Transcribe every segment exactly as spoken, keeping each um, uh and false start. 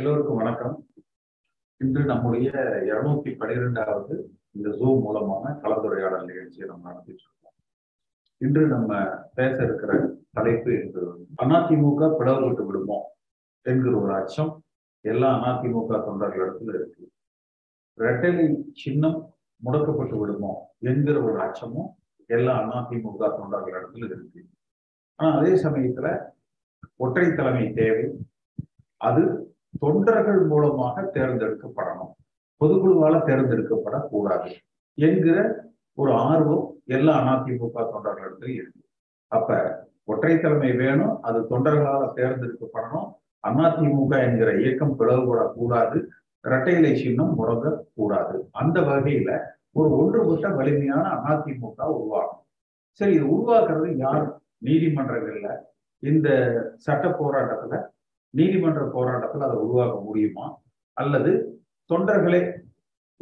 எல்லோருக்கும் வணக்கம். இன்று நம்முடைய இருநூத்தி பனிரெண்டாவது இந்த ஜூம் மூலமான கலந்துரையாடல் நிகழ்ச்சியை நம்ம நடத்திட்டு இருக்கோம். இன்று நம்ம பேச இருக்கிற தலைப்பு என்பது அதிமுக பிளவுபட்டு விடுமோ என்கிற ஒரு அச்சம் எல்லா அதிமுக தொண்டர்களிடத்துல இருக்கு. ரெட்டலை சின்னம் முடக்கப்பட்டு விடுமோ என்கிற ஒரு அச்சமும் எல்லா அதிமுக தொண்டர்களிடத்துல இருக்கு. ஆனா அதே சமயத்துல ஒற்றை தலைமை தேவை, அது தொண்டர்கள் மூலமாக தேர்ந்தெடுக்கப்படணும், பொதுக்குழுவால் தேர்ந்தெடுக்கப்படக்கூடாது என்கிற ஒரு ஆர்வம் எல்லா அதிமுக தொண்டர்களிடத்திலும் இருக்கு. அப்ப ஒற்றை தலைமை வேணும், அது தொண்டர்களால் தேர்ந்தெடுக்கப்படணும், அதிமுக என்கிற இயக்கம் பிளவுபடக்கூடாது, இரட்டை இலை சின்னம் முடங்கக்கூடாது. அந்த வகையில ஒரு ஒன்றுபட்ட வலிமையான அதிமுக உருவாகும். சரி, இது உருவாக்குறது யார்? நீதிமன்றங்கள்ல இந்த சட்ட போராட்டத்துல நீதிமன்ற போராட்டத்தில் அதை உருவாக்க முடியுமா அல்லது தொண்டர்களை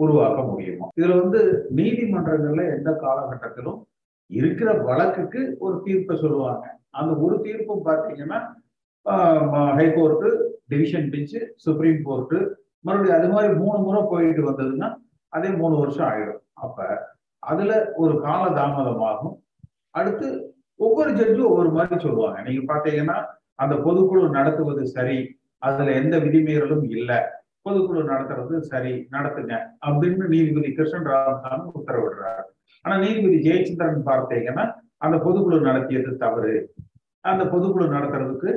உருவாக்க முடியுமா? இதுல வந்து நீதிமன்றங்கள்ல எந்த காலகட்டத்திலும் இருக்கிற வழக்குக்கு ஒரு தீர்ப்பை சொல்லுவாங்க. அந்த ஒரு தீர்ப்பும் பார்த்தீங்கன்னா high court, division bench, supreme court, மறுபடியும் அது மாதிரி மூணு முறை போயிட்டு வந்ததுன்னா அதே மூணு வருஷம் ஆயிடும். அப்ப அதுல ஒரு கால தாமதமாகும். அடுத்து ஒவ்வொரு ஜட்ஜும் ஒவ்வொரு மாதிரி சொல்லுவாங்க. நீங்க பார்த்தீங்கன்னா அந்த பொதுக்குழு நடத்துவது சரி, அதுல எந்த விதிமீறலும் இல்லை, பொதுக்குழு நடத்துறது சரி, நடத்துங்க அப்படின்னு நீதிபதி கிருஷ்ணன் ராமசாமி உத்தரவிடுறாரு. ஆனா நீதிபதி ஜெயச்சந்திரன் பார்த்தீங்கன்னா அந்த பொதுக்குழு நடத்தியது தவறு, அந்த பொதுக்குழு நடத்துறதுக்கு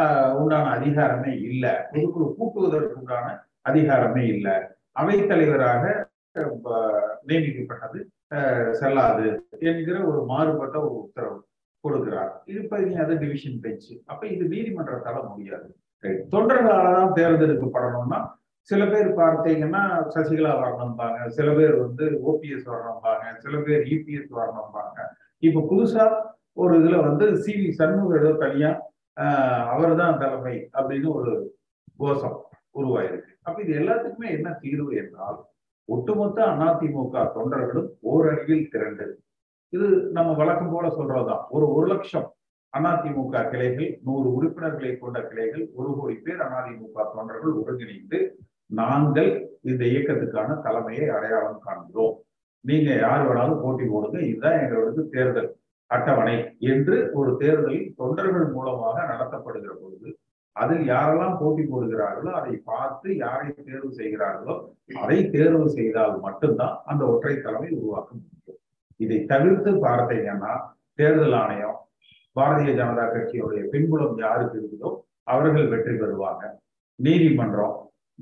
ஆஹ் உண்டான அதிகாரமே இல்லை, பொதுக்குழு கூட்டுவதற்கு உண்டான அதிகாரமே இல்லை, அவைத்தலைவராக நியமிக்கப்பட்டது செல்லாது என்கிற ஒரு மாறுபட்ட ஒரு உத்தரவு கொடுக்கிறார். இப்ப நீ அதை டிவிஷன் பெஞ்சு. அப்ப இது நீதிமன்றத்தால முடியாது, தொண்டர்களாலதான் தேர்ந்தெடுக்கப்படணும்னா சில பேர் பார்த்தீங்கன்னா சசிகலா வரணும்பாங்க, சில பேர் வந்து ஓபிஎஸ் வரணும்பாங்க, சில பேர் இபிஎஸ் வரணும்பாங்க. இப்ப புதுசா ஒரு இதுல வந்து சிவி சண்முகம் ஏதோ தனியா ஆஹ் அவர் தான் தலைமை அப்படின்னு ஒரு கோஷம் உருவாயிருக்கு. அப்ப இது எல்லாத்துக்குமே என்ன தீர்வு என்றால், ஒட்டுமொத்த அதிமுக தொண்டர்களும் ஓரணியில் திரண்டு, இது நம்ம வழக்கம் போல சொல்றதுதான், ஒரு ஒரு லட்சம் அதிமுக கிளைகள், நூறு உறுப்பினர்களை கொண்ட கிளைகள், ஒரு கோடி பேர் அதிமுக தொண்டர்கள் ஒருங்கிணைந்து நாங்கள் இந்த இயக்கத்துக்கான தலைமையை அடையாளம் காண்கிறோம், நீங்க யார் வேணாலும் போட்டி போடுங்க, இதுதான் எங்களோட தேர்தல் அட்டவணை என்று ஒரு தேர்தலில் தொண்டர்கள் மூலமாக நடத்தப்படுகிற பொழுது அதில் யாரெல்லாம் போட்டி போடுகிறார்களோ அதை பார்த்து யாரை தேர்வு செய்கிறார்களோ அதை தேர்வு செய்தால் மட்டும்தான் அந்த ஒற்றை தலைமை உருவாக்க முடியும். இதை தவிர்த்து பார்த்தீங்கன்னா தேர்தல் ஆணையம் பாரதிய ஜனதா கட்சியுடைய பின்புலம் யாருக்கு இருக்குதோ அவர்கள் வெற்றி பெறுவாங்க, நீதிமன்றம்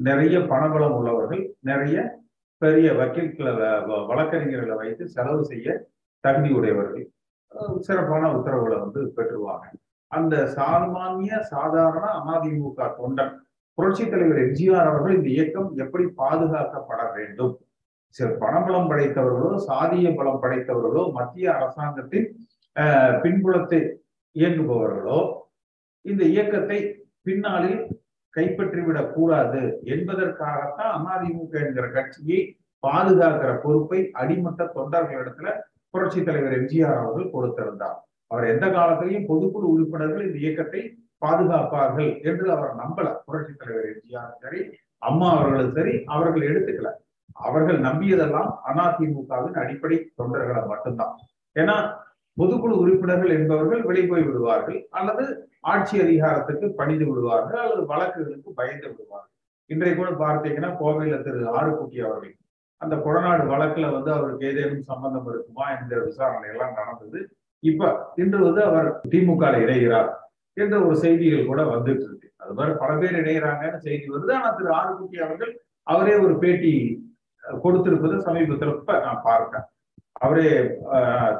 நிறைய பணபலம் உள்ளவர்கள் நிறைய பெரிய வக்கீல்களை வழக்கறிஞர்களை வைத்து செலவு செய்ய தகுதியுடையவர்கள் சிறப்பான உத்தரவுகளை வந்து பெற்றுவாங்க. அந்த சாமானிய சாதாரண அதிமுக தொண்டன் புரட்சித் தலைவர் எம்ஜிஆர் அவர்கள் இந்த இயக்கம் எப்படி பாதுகாக்கப்பட வேண்டும், சில பணபலம் படைத்தவர்களோ சாதிய பலம் படைத்தவர்களோ மத்திய அரசாங்கத்தின் பின்புலத்தை இயங்குபவர்களோ இந்த இயக்கத்தை பின்னாளில் கைப்பற்றிவிடக் கூடாது என்பதற்காகத்தான் அதிமுக என்கிற கட்சியை பாதுகாக்கிற பொறுப்பை அடிமட்ட தொண்டர்களிடத்துல புரட்சித் தலைவர் எம்ஜிஆர் அவர்கள் கொடுத்திருந்தார். அவர் எந்த காலத்திலையும் பொதுக்குழு உறுப்பினர்கள் இந்த இயக்கத்தை பாதுகாப்பார்கள் என்று அவர் நம்பல. புரட்சித் தலைவர் எம்ஜிஆர் சரி, அம்மா அவர்களும் சரி, அவர்கள் எடுத்துக்கல. அவர்கள் நம்பியதெல்லாம் அதிமுகவின் அடிப்படை தொண்டர்களை மட்டும்தான். ஏன்னா பொதுக்குழு உறுப்பினர்கள் என்பவர்கள் வெளிப்போய் விடுவார்கள் அல்லது ஆட்சி அதிகாரத்துக்கு பணிந்து விடுவார்கள் அல்லது வழக்குகளுக்கு பயந்து விடுவார்கள். இன்றைய கூட பார்த்தீங்கன்னா கோவையில திரு ஆறுக்குட்டி அவர்கள் அந்த கொடநாடு வழக்குல வந்து அவருக்கு ஏதேனும் சம்பந்தம் இருக்குமா என்கிற விசாரணை எல்லாம் நடந்தது. இப்ப இன்று வந்து அவர் திமுக இணைகிறார் என்ற ஒரு செய்திகள் கூட வந்துட்டு இருக்கு. அது மாதிரி பல பேர் இணைகிறாங்கன்னு செய்தி வருது. ஆனா திரு ஆறுக்குட்டி அவர்கள் அவரே ஒரு பேட்டி கொடுத்திருப்பதை சமீபத்தில் இப்ப நான் பார்த்தேன், அவரே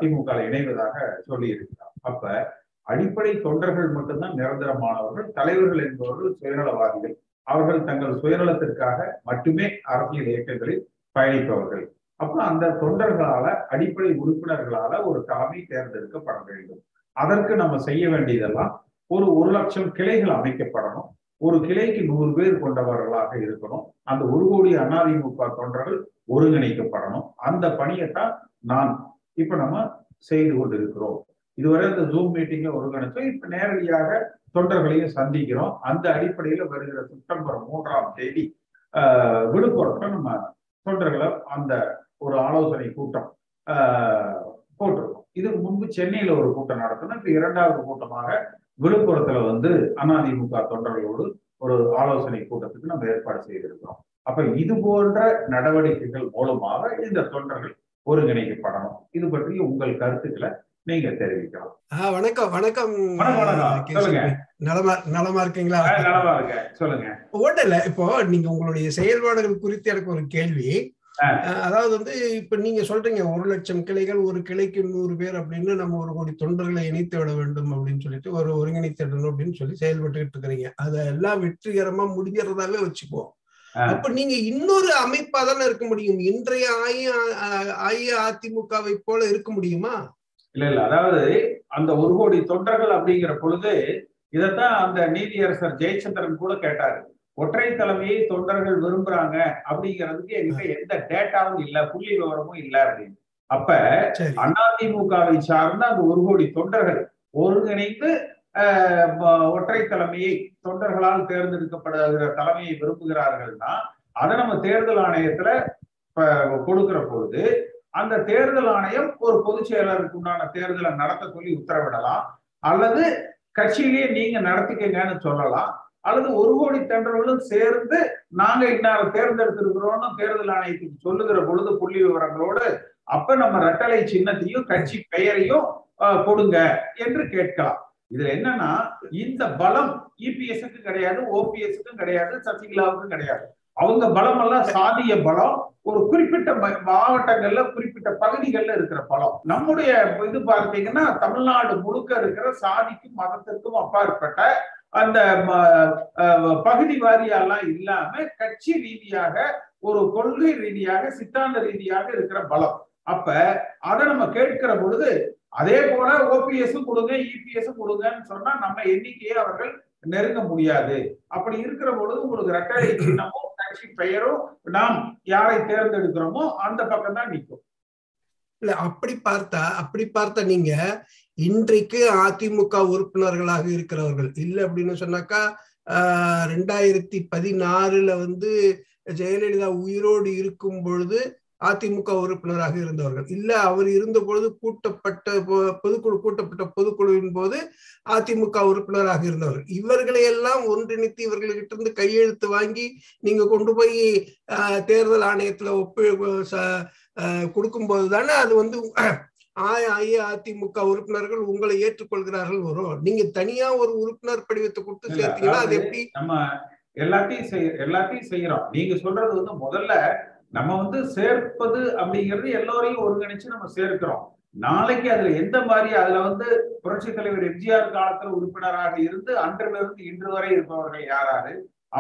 திமுக இணைவதாக சொல்லி இருக்கிறார். அப்ப அடிப்படை தொண்டர்கள் மட்டும்தான் நிரந்தரமானவர்கள், தலைவர்கள் என்பவர்கள் சுயநலவாதிகள், அவர்கள் தங்கள் சுயநலத்திற்காக மட்டுமே அரசியல் இயக்கங்களில் பயணிப்பவர்கள். அப்ப அந்த தொண்டர்களால அடிப்படை உறுப்பினர்களால ஒரு தலைமை தேர்ந்தெடுக்கப்பட வேண்டும். அதற்கு நம்ம செய்ய வேண்டியதெல்லாம் ஒரு ஒரு லட்சம் கிளைகள் அமைக்கப்படணும், ஒரு கிளைக்கு நூறு பேர் கொண்டவர்களாக இருக்கணும், அந்த ஒரு கோடி அதிமுக தொண்டர்கள் ஒருங்கிணைக்கப்படணும். அந்த பணியைத்தான் நான் இப்ப நம்ம செய்து கொண்டு இருக்கிறோம். இதுவரை இந்த ஜூம் மீட்டிங்கை ஒருங்கிணைச்சோம், இப்ப நேரடியாக தொண்டர்களையும் சந்திக்கிறோம். அந்த அடிப்படையில வருகிற செப்டம்பர் மூன்றாம் தேதி ஆஹ் விழுப்புரத்துல நம்ம தொண்டர்களை அந்த ஒரு ஆலோசனை கூட்டம் ஆஹ் போட்டிருக்கோம். இதுக்கு முன்பு சென்னையில ஒரு கூட்டம் நடத்தணும். இப்ப இரண்டாவது கூட்டமாக விழுப்புரத்துல வந்து அதிமுக தொண்டர்களோடு ஒரு ஆலோசனை கூட்டத்துக்கு நம்ம ஏற்பாடு செய்திருக்கிறோம். அப்ப இது போன்ற நடவடிக்கைகள் மூலமாக இந்த தொண்டர்கள் ஒருங்கிணைக்கப்படணும். இது பற்றி உங்கள் கருத்துக்களை நீங்க தெரிவிக்கலாம். வணக்கம் வணக்கம் நலமா நலமா இருக்கீங்களா? நலமா இருக்க சொல்லுங்க. ஒன்றும் இல்லை, இப்போ நீங்க உங்களுடைய செயல்பாடுகள் குறித்து எனக்கு ஒரு கேள்வி. அதாவது வந்து இப்ப நீங்க சொல்றீங்க ஒரு லட்சம் கிளைகள், ஒரு கிளைக்கு நூறு பேர் அப்படின்னு நம்ம ஒரு கோடி தொண்டர்களை இணைத்து விட வேண்டும் அப்படின்னு சொல்லிட்டு ஒரு ஒருங்கிணைத்திடணும் அப்படின்னு சொல்லி செயல்பட்டுக்கிட்டு இருக்கிறீங்க. அதெல்லாம் வெற்றிகரமா முடிகிறதாவே வச்சுக்குவோம். அப்ப நீங்க இன்னொரு அமைப்பா தானே இருக்க முடியும், இன்றைய அஇஅதிமுகவை போல இருக்க முடியுமா? இல்ல இல்ல, அதாவது அந்த ஒரு கோடி தொண்டர்கள் அப்படிங்கிற பொழுது இதைத்தான் அந்த நீதியரசர் ஜெயச்சந்திரன் கூட கேட்டாரு. ஒற்றை தலைமையை தொண்டர்கள் விரும்புறாங்க அப்படிங்கிறதுக்கு எங்கிட்ட எந்த டேட்டாவும் இல்லை, புள்ளி விவரமும் இல்லை அப்படின்னு. அப்ப அதிமுகவை சார்ந்த அந்த ஒரு கோடி தொண்டர்கள் ஒருங்கிணைந்து ஒற்றை தலைமையை, தொண்டர்களால் தேர்ந்தெடுக்கப்படுகிற தலைமையை விரும்புகிறார்கள்னா அதை நம்ம தேர்தல் ஆணையத்துல கொடுக்கிற பொழுது அந்த தேர்தல் ஆணையம் ஒரு பொதுச் செயலருக்கு உண்டான தேர்தலை நடத்த சொல்லி உத்தரவிடலாம், அல்லது கட்சியிலேயே நீங்க நடத்திக்கங்கன்னு சொல்லலாம், அல்லது ஒரு கோடி தொண்டர்களும் சேர்ந்து நாங்க இன்னார தேர்ந்தெடுத்திருக்கிறோம்னு தேர்தல் ஆணையத்துக்கு சொல்லுகிற பொழுது புள்ளி விவரங்களோடு அப்ப நம்ம ரெட்டலை சின்னத்தையும் கட்சி பெயரையும் கொடுங்க என்று கேட்கலாம். இதுல என்னன்னா இந்த பலம் இபிஎஸ்க்கு கிடையாது, ஓபிஎஸ்க்கும் கிடையாது, சசிகலாவுக்கும் கிடையாது. அவங்க பலம் எல்லாம் சாதிய பலம், ஒரு குறிப்பிட்ட மாவட்டங்கள்ல குறிப்பிட்ட பகுதிகள்ல இருக்கிற பலம். நம்முடைய இது பார்த்தீங்கன்னா தமிழ்நாடு முழுக்க இருக்கிற சாதிக்கும் மதத்திற்கும் அப்பாற்பட்ட அந்த பகுதி வாரியெல்லாம் இல்லாம கட்சி ரீதியாக ஒரு கொள்கை ரீதியாக சித்தாந்த ரீதியாக இருக்கிற பலம். அப்ப அதை நம்ம கேட்கிற பொழுது அதே போல ஓபிஎஸ் கொடுங்க இபிஎஸ் கொடுங்கன்னு சொன்னா நம்ம எண்ணிக்கையை அவர்கள் நெருங்க முடியாது. அப்படி இருக்கிற பொழுது உங்களுக்கு ரெட்டை சின்னமோ கட்சி பெயரும் நாம் யாரை தேர்ந்தெடுக்கிறோமோ அந்த பக்கம் தான் நிற்கும். இல்ல, அப்படி பார்த்தா அப்படி பார்த்தா நீங்க இன்றைக்கு அதிமுக உறுப்பினர்களாக இருக்கிறவர்கள் இல்லை அப்படின்னு சொன்னாக்கா, ஆஹ் ரெண்டாயிரத்தி பதினாறுல வந்து ஜெயலலிதா உயிரோடு இருக்கும் பொழுது அதிமுக உறுப்பினராக இருந்தவர்கள் இல்லை, அவர் இருந்த பொழுது கூட்டப்பட்ட பொதுக்குழு கூட்டப்பட்ட பொதுக்குழுவின் போது அதிமுக உறுப்பினராக இருந்தவர்கள், இவர்களை எல்லாம் ஒன்றிணைத்து இவர்கள்கிட்ட இருந்து கையெழுத்து வாங்கி நீங்க கொண்டு போய் தேர்தல் ஆணையத்துல ஒப்பு கொடுக்கும்போது தானே அது வந்து அஇஅதிமுக உறுப்பினர்கள் உங்களை ஏற்றுக்கொள்கிறார்கள் வரும். நீங்க தனியா ஒரு உறுப்பினர் படிவத்தை கொடுத்து சேர்த்தீங்கன்னா அது எப்படி? நம்ம எல்லாத்தையும் செய்ய எல்லாத்தையும் செய்யறோம். நீங்க சொல்றது வந்து முதல்ல நம்ம வந்து சேர்ப்பது அப்படிங்கிறது எல்லோரையும் ஒருங்கிணைச்சு நம்ம சேர்க்கிறோம். நாளைக்கு அதுல எந்த மாதிரி அதுல வந்து புரட்சித் தலைவர் எம்ஜிஆர் காலத்துல உறுப்பினராக இருந்து அன்றிலிருந்து இன்று வரை இருப்பவர்கள் யாராரு,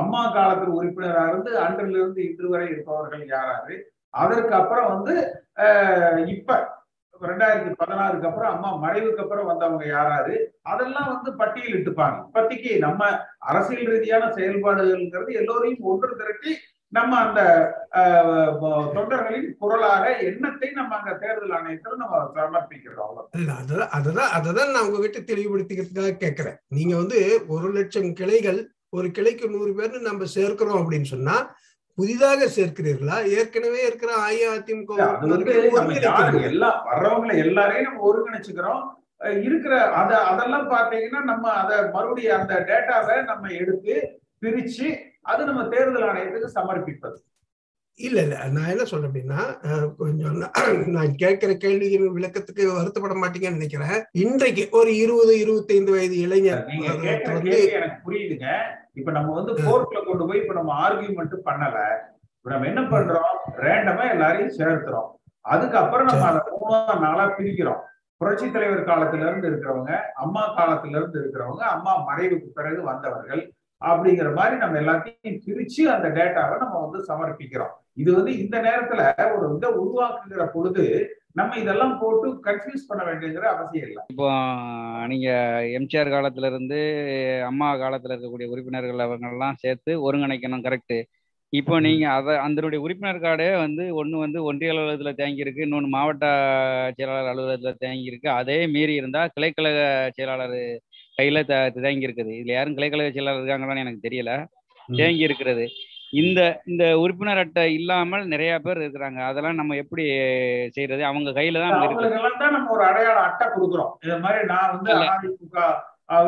அம்மா காலத்துல உறுப்பினராக இருந்து அன்றிலிருந்து இன்று வரை இருப்பவர்கள் யாராரு, அதற்கு அப்புறம் வந்து அஹ் இப்ப ரெண்டாயிரத்தி பதினாறுக்கு அப்புறம் அம்மா மறைவுக்கு அப்புறம் வந்தவங்க யாராரு, அதெல்லாம் வந்து பட்டியலிட்டுப்பாங்க. இப்பத்திக்கு நம்ம அரசியல் ரீதியான செயல்பாடுகள்ங்கிறது எல்லோரையும் ஒன்று திரட்டி நம்ம அந்த தொண்டர்களின் குரலாக எண்ணத்தை நம்ம அந்த தேர்தல் ஆணையத்தில் நம்ம சமர்ப்பிக்கிறோம். அதுதான் அதுதான் அதுதான் நான் உங்ககிட்ட தெளிவுபடுத்திக்கிறதுக்காக கேட்கிறேன். நீங்க வந்து ஒரு லட்சம் கிளைகள், ஒரு கிளைக்கு நூறு பேர்னு நம்ம சேர்க்கிறோம் அப்படின்னு சொன்னா புதிதாக சேர்க்கிறீர்களா ஏற்கனவே இருக்கிற அஇஅதிமுக? எல்லாம் வர்றவங்களை எல்லாரையும் நம்ம ஒருங்கிணைச்சுக்கிறோம் இருக்கிற அத அதெல்லாம் பாத்தீங்கன்னா நம்ம அதை மறுபடியும் அந்த டேட்டாவை நம்ம எடுத்து பிரிச்சு அது நம்ம தேர்தல் ஆணையத்துக்கு சமர்ப்பிப்பது. இல்ல இல்ல, நான் என்ன சொல்றேன் அப்படின்னா, கொஞ்சம் நான் கேட்கிற கேள்வியின் விளக்கத்துக்கு வருத்தப்பட மாட்டீங்கன்னு நினைக்கிறேன். இன்றைக்கு ஒரு இருபது இருபத்தி ஐந்து வயது இளைஞர் எனக்கு புரியுதுங்க. இப்ப நம்ம வந்து கோர்ட்ல கொண்டு போய் இப்ப நம்ம ஆர்கியூமெண்ட் பண்ணல, இப்ப நம்ம என்ன பண்றோம், ரேண்டமா எல்லாரையும் சேர்க்கிறோம், அதுக்கப்புறம் நம்ம அதை மூணா நாளா பிரிக்கிறோம். புரட்சி தலைவர் காலத்துல இருந்து இருக்கிறவங்க, அம்மா காலத்துல இருந்து இருக்கிறவங்க, அம்மா மறைவுக்கு பிறகு வந்தவர்கள் அப்படிங்கிற மாதிரி நம்ம எல்லாத்தையும் பிரிச்சு அந்த டேட்டாவை நம்ம வந்து சமர்ப்பிக்கிறோம். இது வந்து இந்த நேரத்துல ஒரு இதை உருவாக்குகிற பொழுது நம்ம இதெல்லாம் போட்டு கன்ஃபியூஸ் பண்ண வேண்டியங்கிற அவசியம் இல்லை. இப்போ நீங்க எம்ஜிஆர் காலத்துல இருந்து அம்மா காலத்துல இருக்கக்கூடிய உறுப்பினர்கள் அவங்கெல்லாம் சேர்த்து ஒருங்கிணைக்கணும், கரெக்டு. இப்போ நீங்க அதை அதனுடைய உறுப்பினர் கார்டே வந்து ஒன்று வந்து ஒன்றிய அலுவலகத்தில் தேங்கியிருக்கு, இன்னொன்று மாவட்ட செயலாளர் அலுவலகத்தில் தேங்கியிருக்கு, அதே மீறி இருந்தால் கிளைக்கழக செயலாளர் கையில த தேங்கி இருக்குது. இதுல யாரும் கிளைக்கழக செயலாளர் இருக்காங்களான்னு எனக்கு தெரியல, தேங்கி இருக்கிறது. இந்த இந்த உறுப்பினர் அட்டை இல்லாமல் நிறைய பேர் இருக்கிறாங்க. அதெல்லாம் நம்ம எப்படி செய்யறது? அவங்க கையில தான்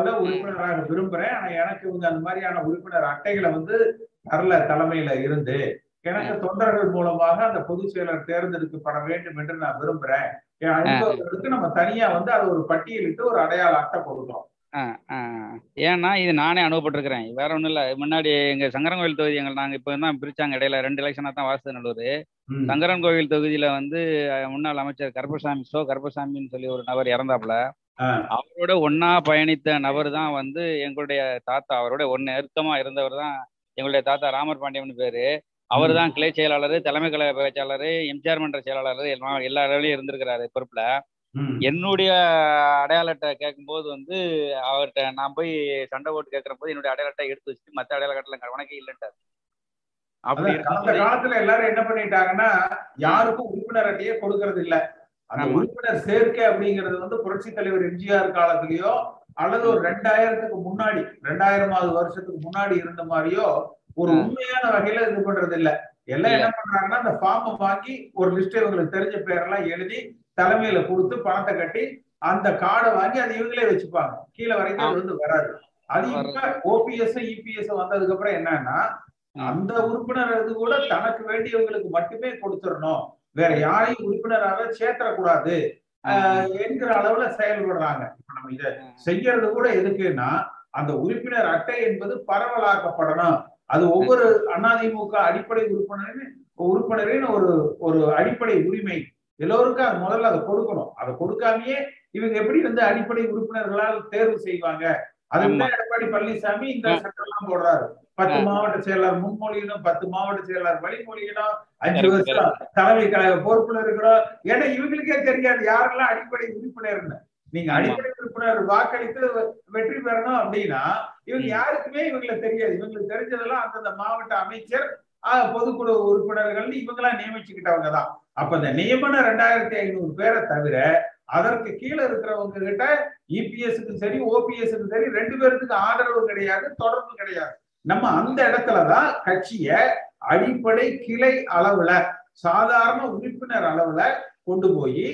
உறுப்பினராக விரும்புறேன், ஆனா எனக்கு வந்து அந்த மாதிரியான உறுப்பினர் அட்டைகளை வந்து தரல தலைமையில இருந்து. எனக்கு தொண்டர்கள் மூலமாக அந்த பொதுச் செயலர் தேர்ந்தெடுக்கப்பட வேண்டும் என்று நான் விரும்புறேன். அனுபவர்களுக்கு நம்ம தனியா வந்து அது ஒரு பட்டியலிட்டு ஒரு அடையாள அட்டை கொடுக்கிறோம். ஏன்னா இது நானே அனுபவப்பட்டிருக்கிறேன், வேற ஒன்றும் இல்லை. முன்னாடி எங்க சங்கரன் கோவில் தொகுதி எங்களை நாங்கள் இப்போ தான் பிரிச்சாங்க, இடையில ரெண்டு எலெக்ஷனாக தான் வாசது நல்லூர். சங்கரன் கோவில் தொகுதியில வந்து முன்னாள் அமைச்சர் கருப்பசாமி சோ கருப்பசாமின்னு சொல்லி ஒரு நபர் இறந்தாப்புல. அவரோட ஒன்னா பயணித்த நபர் தான் வந்து எங்களுடைய தாத்தா. அவரோட ஒன்னு நெருக்கமா இருந்தவர் தான் எங்களுடைய தாத்தா ராமர் பாண்டியம்னு பேரு. அவர் தான் கிளை செயலாளர், தலைமை கழக பேச்சாளர், எம்ஜிஆர் மன்ற செயலாளர், எல்லா எல்லா அளவுலையும் இருந்திருக்கிறாரு பொறுப்புல. என்னுடைய அடையாள அட்டை கேட்கும்போது வந்து அவர்கிட்ட நான் போய் சண்டை ஓட்டு கேட்கிற போது என்னுடைய அடையாள அட்டை எடுத்து வச்சுட்டு மற்ற அடையாள அட்டை கவனக்கே இல்லைன்ட்டார். அப்படி அந்த காலத்துல எல்லாரும் என்ன பண்ணிட்டாங்கன்னா யாருக்கும் உறுப்பினர் அட்டையே கொடுக்கறது இல்ல. அந்த உறுப்பினர் சேர்க்கை அப்படிங்கிறது வந்து புரட்சி தலைவர் எம்ஜிஆர் காலத்திலயோ அல்லது ஒரு ரெண்டாயிரத்துக்கு முன்னாடி ரெண்டாயிரமாவது வருஷத்துக்கு முன்னாடி இருந்த மாதிரியோ ஒரு உண்மையான வகையில இது பண்றது இல்ல. எல்லாம் என்ன பண்றாங்கன்னா அந்த ஃபார்மை வாங்கி ஒரு லிஸ்ட் இவங்களுக்கு தெரிஞ்ச பேரெல்லாம் எழுதி தலைமையில கொடுத்து பணத்தை கட்டி அந்த கார்டை வாங்கி அது இவங்களே வச்சுப்பாங்க. கீழே வரைக்கும் அது வந்து வராது. அது இப்ப ஓபிஎஸ் இபிஎஸ் வந்ததுக்கு அப்புறம் என்னன்னா அந்த உறுப்பினர் இது கூட தனக்கு வேண்டியவங்களுக்கு மட்டுமே கொடுத்துடணும், வேற யாரையும் உறுப்பினராக சேர்த்தக்கூடாது என்கிற அளவுல செயல்படுறாங்க. இப்ப நம்ம இதை செய்யறது கூட எதுக்குன்னா அந்த உறுப்பினர் அட்டை என்பது பரவலாக்கப்படணும். அது ஒவ்வொரு அதிமுக அடிப்படை உறுப்பினரின் உறுப்பினரின் ஒரு ஒரு அடிப்படை உரிமை. எல்லோருக்கும் அது முதல்ல அதை கொடுக்கணும். அதை கொடுக்காமயே இவங்க எப்படி வந்து அடிப்படை உறுப்பினர்களால் தேர்வு செய்வாங்க? அதுதான் எடப்பாடி பழனிசாமி இந்த சட்டம் எல்லாம் போடுறாரு. பத்து மாவட்ட செயலாளர் முன்மொழியிடம், பத்து மாவட்ட செயலாளர் வழிமொழியிடம், அஞ்சு வருஷம் தலைமை கழக பொறுப்புல இருக்கிறோம். ஏன்னா இவங்களுக்கே தெரியாது யாரெல்லாம் அடிப்படை உறுப்பினர்னு. நீங்க அடிப்படை உறுப்பினர் வாக்களித்து வெற்றி பெறணும் அப்படின்னா இவங்க யாருக்குமே இவங்களை தெரியாது. இவங்களுக்கு தெரிஞ்சதெல்லாம் அந்தந்த மாவட்ட அமைச்சர் பொதுக்குழு உறுப்பினர்கள் இவங்கெல்லாம் நியமிச்சுக்கிட்டவங்கதான். அப்ப இந்த நியமன ரெண்டாயிரத்தி ஐநூறு பேரை தவிர அதற்கு கீழே இருக்கிறவங்க கிட்ட இபிஎஸ்க்கு சரி ஓபிஎஸ்க்கு சரி ரெண்டு பேருக்கு ஆதரவு கிடையாது, தொடர்பு கிடையாது. நம்ம அந்த இடத்துலதான் கட்சிய அடிப்படை கிளை அளவுல சாதாரண உறுப்பினர் அளவுல கொண்டு போய்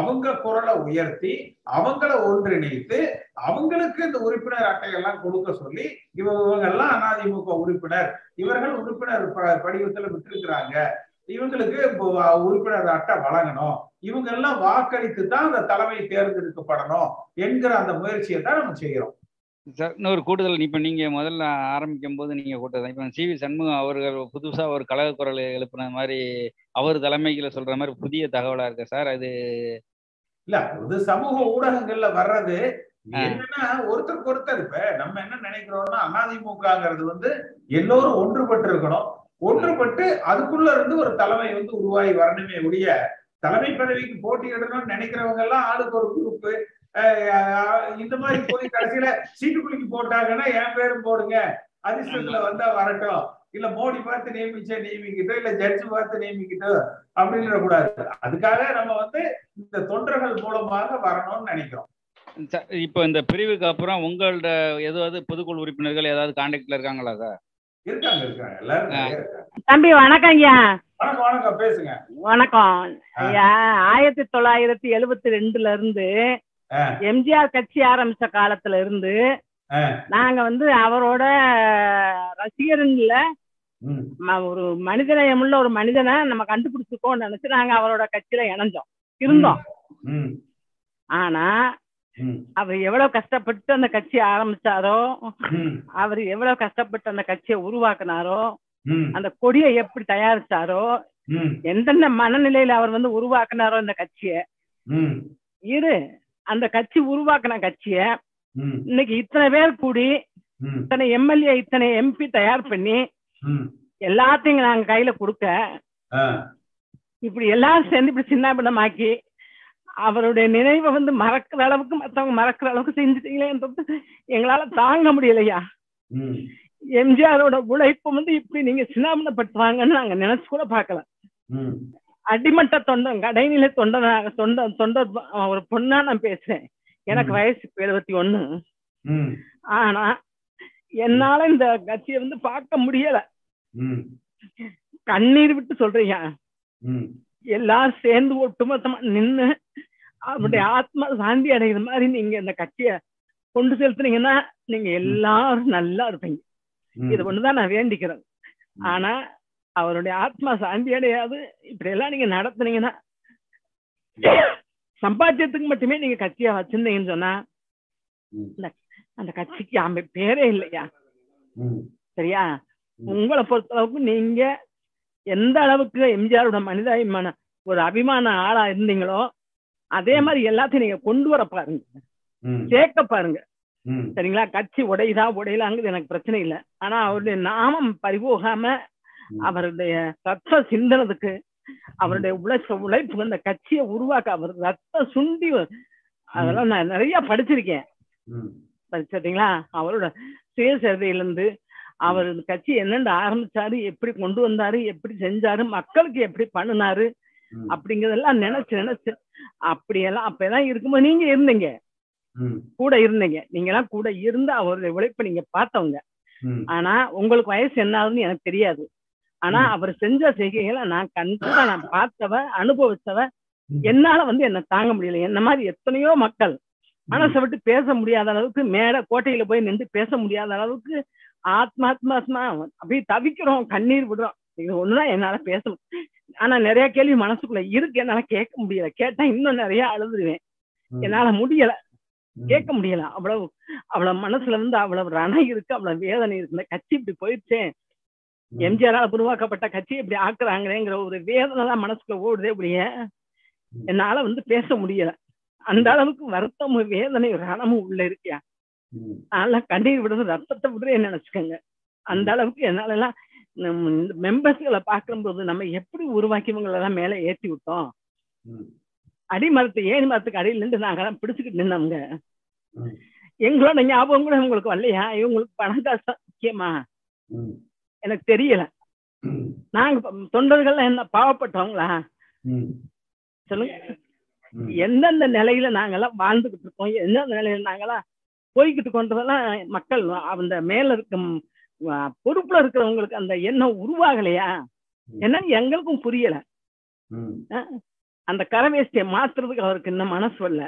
அவங்க குரலை உயர்த்தி அவங்கள ஒன்றிணைத்து அவங்களுக்கு இந்த உறுப்பினர் அட்டையெல்லாம் கொடுக்க சொல்லி இவங்க எல்லாம் அதிமுக உறுப்பினர், இவர்கள் உறுப்பினர் படிவத்துல விட்டுருக்கிறாங்க, இவங்களுக்கு உறுப்பினர் அட்டை வழங்கணும், இவங்க எல்லாம் வாக்களித்து தான் அந்த தலைமை தேர்ந்தெடுக்கப்படணும் என்கிற அந்த முயற்சியை தான் நம்ம செய்யறோம். சார் இன்னொரு கூடுதல், இப்போ நீங்கள் முதல்ல ஆரம்பிக்கும் போது நீங்கள் கூட்டது இப்போ சிவி சண்முகம் அவர்கள் புதுசாக ஒரு கழக குரல் எழுப்புன மாதிரி அவர் தலைமைகளை சொல்கிற மாதிரி புதிய தகவலாக இருக்கு சார். அது இல்லை அது சமூக ஊடகங்கள்ல வர்றது என்னன்னா ஒருத்தருக்கு ஒருத்தர் இப்போ நம்ம என்ன நினைக்கிறோம்னா அதிமுகங்கிறது வந்து எல்லோரும் ஒன்றுபட்டு இருக்கணும், ஒன்றுபட்டு அதுக்குள்ள இருந்து ஒரு தலைமை வந்து உருவாகி வரணுமே ஒழிய தலைமை பதவிக்கு போட்டியிடணும்னு நினைக்கிறவங்க எல்லாம் ஆளுக்கு ஒரு குரூப்பு இந்த மாதிரி போய் கடைசியில சீட்டு குலுக்கி போட்டாங்கன்னா என் பேரும் போடுங்க, அதிர்ஷ்டத்துல வந்தா வரட்டும், இல்ல மோடி பார்த்து நியமிச்ச நியமிக்கிட்டோம், இல்ல ஜட்ஜு பார்த்து நியமிக்கிட்டோம் அப்படின்ற கூடாது. அதுக்காக நம்ம வந்து இந்த தொண்டர்கள் மூலமாக வரணும்னு நினைக்கிறோம். இப்ப இந்த பிரிவுக்கு அப்புறம் உங்களோட ஏதாவது பொதுக்குழு உறுப்பினர்கள் ஏதாவது கான்டாக்ட்ல இருக்காங்களா சார்? இருக்காங்க இருக்காங்க எல்லாரும். தம்பி வணக்கம் ஐயா. வணக்கம் வணக்கம், பேசுங்க. வணக்கம் ஐயா. ஆயிரத்தி தொள்ளாயிரத்தி எழுபத்தி ரெண்டுல இருந்து எம்ஜிஆர் கட்சி ஆரம்பிச்ச காலத்துல இருந்து நாங்க வந்து அவரோட ரசிகர்ல ஒரு மனிதநேயமுள்ள ஒரு மனிதனை நம்ம கண்டுபிடிச்சிருக்கோம்னு நினைச்சு நாங்க அவரோட கட்சியில இணைஞ்சோம் இருந்தோம். ஆனா அவர் எவ்வளவு கஷ்டப்பட்டு அந்த கட்சியை ஆரம்பிச்சாரோ, அவர் எவ்வளவு கஷ்டப்பட்டு அந்த கட்சியை உருவாக்குனாரோ, அந்த கொடியை எப்படி தயாரிச்சாரோ, எந்தெந்த மனநிலையில அவர் வந்து உருவாக்குனாரோ இந்த கட்சியை இரு அந்த கட்சி உருவாக்கின கட்சிய இன்னைக்கு இத்தனை பேர் கூடி இத்தனை எம்எல்ஏ இத்தனை எம்பி தயார் பண்ணி எல்லாத்தையும் நாங்க கையில கொடுக்க இப்படி எல்லாரும் சேர்ந்து இப்படி சின்ன பின்னமாக்கி அவருடைய நினைவை வந்து மறக்கிற அளவுக்கு மற்றவங்க மறக்கிற அளவுக்கு செஞ்சுட்டீங்களே, எங்களால தாங்க முடியலையா. எம்ஜிஆரோட உழைப்பு வந்து இப்படி நீங்க சின்னாபனப்படுத்துவாங்கன்னு நாங்க நினைச்சு கூட பாக்கல. அடிமட்ட தொண்டன், கடைநிலை தொண்டன், தொண்ட தொண்டர் ஒரு பொண்ணா நான் பேசுறேன். எனக்கு வயசு எழுபத்தி ஒண்ணு. ஆனா என்னால இந்த கட்சியை வந்து பார்க்க முடியல. கண்ணீர் விட்டு சொல்றீங்க, எல்லாரும் சேர்ந்து ஒட்டுமொத்தமா நின்று அவருடைய ஆத்மா சாந்தி அடைகிற மாதிரி நீங்க இந்த கட்சியை கொண்டு செலுத்துனீங்கன்னா நீங்க எல்லாரும் நல்லா இருப்பீங்க. இது ஒண்ணுதான் நான் வேண்டிக்கிறேன். ஆனா அவருடைய ஆத்மா சாந்தி அடையாது. இப்படி எல்லாம் நீங்க நடத்துனீங்கன்னா, சம்பாத்தியத்துக்கு மட்டுமே நீங்க கட்சியா வச்சிருந்தீங்கன்னு சொன்னா அந்த கட்சிக்கு அவன் பேரே இல்லையா. சரியா? உங்களை பொறுத்த அளவுக்கு நீங்க எந்த அளவுக்கு எம்ஜிஆரோட மனிதாபிமான ஒரு அபிமான ஆளா இருந்தீங்களோ அதே மாதிரி எல்லாத்தையும் நீங்க கொண்டு வர பாருங்க, சேர்க்க பாருங்க. சரிங்களா? கட்சி உடையதா உடையலாங்கிறது எனக்கு பிரச்சனை இல்லை. ஆனா அவருடைய நாமம் பறிபோகாம அவருடைய ரத்த சிந்தனத்துக்கு அவருடைய உழைச்ச உழைப்பு அந்த கட்சியை உருவாக்க அவர் ரத்த சுண்டி, அதெல்லாம் நான் நிறைய படிச்சிருக்கேன். சரிங்களா? அவரோட சுயசரிதையிலிருந்து அவர் கட்சி என்னென்று ஆரம்பிச்சாரு, எப்படி கொண்டு வந்தாரு, எப்படி செஞ்சாரு, மக்களுக்கு எப்படி பண்ணினாரு அப்படிங்கறதெல்லாம் நினைச்சு நினைச்சு அப்படியெல்லாம் அப்பதான் இருக்கும்போது நீங்க இருந்தீங்க, கூட இருந்தீங்க. நீங்க எல்லாம் கூட இருந்து அவருடைய உழைப்ப நீங்க பார்த்தவங்க. ஆனா உங்களுக்கு வயசு என்ன ஆகுதுன்னு எனக்கு தெரியாது. ஆனா அவர் செஞ்ச செய்கைகளை நான் கண்டிப்பா நான் பார்த்தவ அனுபவிச்சவ. என்னால வந்து என்ன தாங்க முடியல. என்ன மாதிரி எத்தனையோ மக்கள் மனசை விட்டு பேச முடியாத அளவுக்கு, மேல கோட்டையில போய் நின்று பேச முடியாத அளவுக்கு ஆத்மாத்மாத்மா அப்படியே தவிக்கிறோம், கண்ணீர் விடுறோம். இது ஒண்ணுதான் என்னால பேசணும். ஆனா நிறைய கேள்வி மனசுக்குள்ள இருக்கு, என்னால கேட்க முடியல. கேட்டா இன்னும் நிறைய அழுதுருவேன். என்னால முடியல, கேட்க முடியல. அவ்வளவு அவ்வளவு மனசுல இருந்து அவ்வளவு ரணம் இருக்கு, அவ்வளவு வேதனை இருக்கு. இந்த கட்சி இப்படி போயிடுச்சேன், எம்ஜிஆரால் உருவாக்கப்பட்ட கட்சி இப்படி ஆக்குறாங்களேங்கிற ஒரு வேதனை தான் மனசுக்குள்ள ஓடுதே அப்படிய. என்னால வந்து பேச முடியல. அந்த அளவுக்கு வருத்தமும் வேதனையும் ரணமும் உள்ள இருக்கியா. அதனால கண்ணீர் விடுறது ரத்தத்தை விடுறேன்னு நினைச்சுக்கோங்க. அந்த அளவுக்கு என்னால எல்லாம் மெம்பர்ஸ்களை பார்க்கும்போது நம்ம எப்படி உருவாக்கி இவங்களெல்லாம் மேல ஏற்றி விட்டோம். அடி மரத்து ஏணி மரத்துக்கு அடியில் நின்று நாங்கெல்லாம் பிடிச்சுக்கிட்டு நின்னவங்க. எங்களோட ஞாபகம் கூட உங்களுக்கு வரலையா? இவங்களுக்கு பணம் காசு முக்கியமா எனக்கு தெரியல. நாங்க தொண்டர்கள்லாம் என்ன பாவப்பட்டவங்களா சொல்லுங்க? எந்தெந்த நிலையில நாங்கெல்லாம் வாழ்ந்துகிட்டு இருக்கோம், எந்தெந்த நிலையில நாங்கெல்லாம் போய்கிட்டு கொண்டதெல்லாம் மக்கள் அந்த மேல இருக்கும் பொறுப்புல இருக்கிறவங்களுக்கு அந்த எண்ணம் உருவாகலையா என்னன்னு எங்களுக்கும் புரியல. அந்த கரை வேஷ்டியை மாத்துறதுக்கு அவருக்கு இன்னும் மனசு வரல.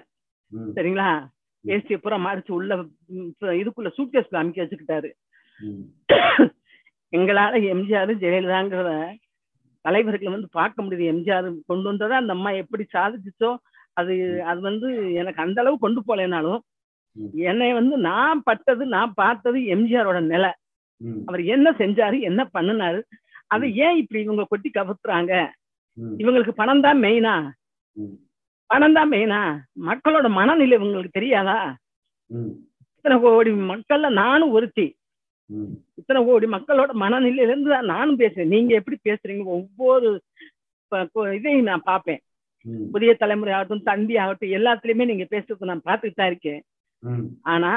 சரிங்களா? வேஷ்டியை பூரா மாறிச்சு உள்ள இதுக்குள்ள சூட்கேஸ்ல அமைக்க வச்சுக்கிட்டாரு. எங்களால எம்ஜிஆர் ஜெயலலிதாங்கிற தலைவர்களை வந்து பார்க்க முடியுது. எம்ஜிஆர் கொண்டு வந்ததை அந்த அம்மா எப்படி சாதிச்சுச்சோ அது அது வந்து எனக்கு அந்த அளவு கொண்டு போகலைனாலும் என்னை வந்து நான் பட்டது நான் பார்த்தது எம்ஜிஆரோட நிலை. அவர் என்ன செஞ்சாரு, என்ன பண்ணினாரு, அதை ஏன் இப்படி இவங்க கொட்டி கவுத்துறாங்க? இவங்களுக்கு பணம் தான் மெயினா? பணம் தான் மெயினா? மக்களோட மனநிலை இவங்களுக்கு தெரியாதா? இத்தனை கோடி மக்கள்ல நானும் ஒருத்தி. இத்தனை கோடி மக்களோட மனநிலையில இருந்து நானும் பேசுறேன். நீங்க எப்படி பேசுறீங்க ஒவ்வொரு இதையும் நான் பார்ப்பேன். புதிய தலைமுறை ஆகட்டும், தந்தி ஆகட்டும், எல்லாத்துலயுமே நீங்க பேசுறது நான் பார்த்துட்டு தான் இருக்கேன். ஆனா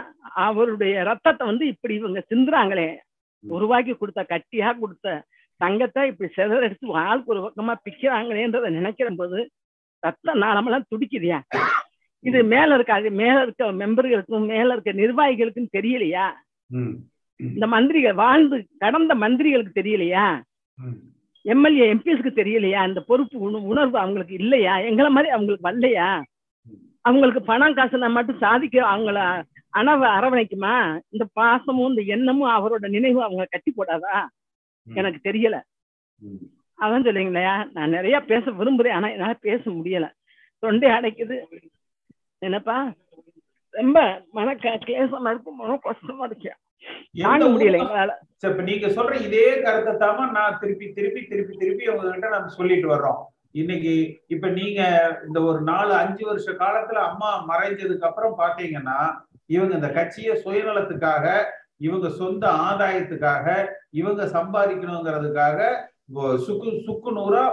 அவருடைய ரத்தத்தை வந்து இப்படி இவங்க சிந்துறாங்களே, உருவாக்கி கொடுத்த கட்டியா கொடுத்த சங்கத்தை இப்படி செதறடிச்சு ஆளுக்கு ஒரு பக்கமா பிக்கிறாங்களேன்றத நினைக்கிற போது ரத்தம் நாளமெல்லாம் துடிக்குதியா. இது மேல இருக்காது, மேல இருக்க மெம்பர்களுக்கும் மேல இருக்க நிர்வாகிகளுக்கும் தெரியலையா? இந்த மந்திரிகள் வாழ்ந்து கடந்த மந்திரிகளுக்கு தெரியலையா? எம்எல்ஏ எம்பிஸ்க்கு தெரியலையா? இந்த பொறுப்பு உணர்வு அவங்களுக்கு இல்லையா? எங்களை மாதிரி அவங்களுக்கு வரலையா? அவங்களுக்கு பணம் காசுனா மட்டும் சாதிக்க அவங்கள அணவை அரவணைக்குமா? இந்த பாசமும் இந்த எண்ணமும் அவரோட நினைவு அவங்க கட்டி போடாதா? எனக்கு தெரியல. அதான் சொல்லுங்களா, நான் நிறைய பேச விரும்புறேன். ஆனா என்னால பேச முடியல, தொண்டை அடைக்குது. என்னப்பா ரொம்ப மன கேசமா இருக்கும், ரொம்ப கஷ்டமா இருக்கு, தாங்க முடியல எங்களால. நீங்க சொல்ற இதே கருத்தை தான் நான் திருப்பி திருப்பி திருப்பி திருப்பி உங்ககிட்ட நம்ம சொல்லிட்டு வர்றோம். இன்னைக்கு இப்ப நீங்க இந்த ஒரு நாலு அஞ்சு வருஷ காலத்துல அம்மா மறைஞ்சதுக்கு அப்புறம் பாத்தீங்கன்னா இவங்க இந்த கட்சியை சுயநலத்துக்காக, இவங்க சொந்த ஆதாயத்துக்காக, இவங்க சம்பாதிக்கணுங்கிறதுக்காக சுக்கு சுக்கு நூறா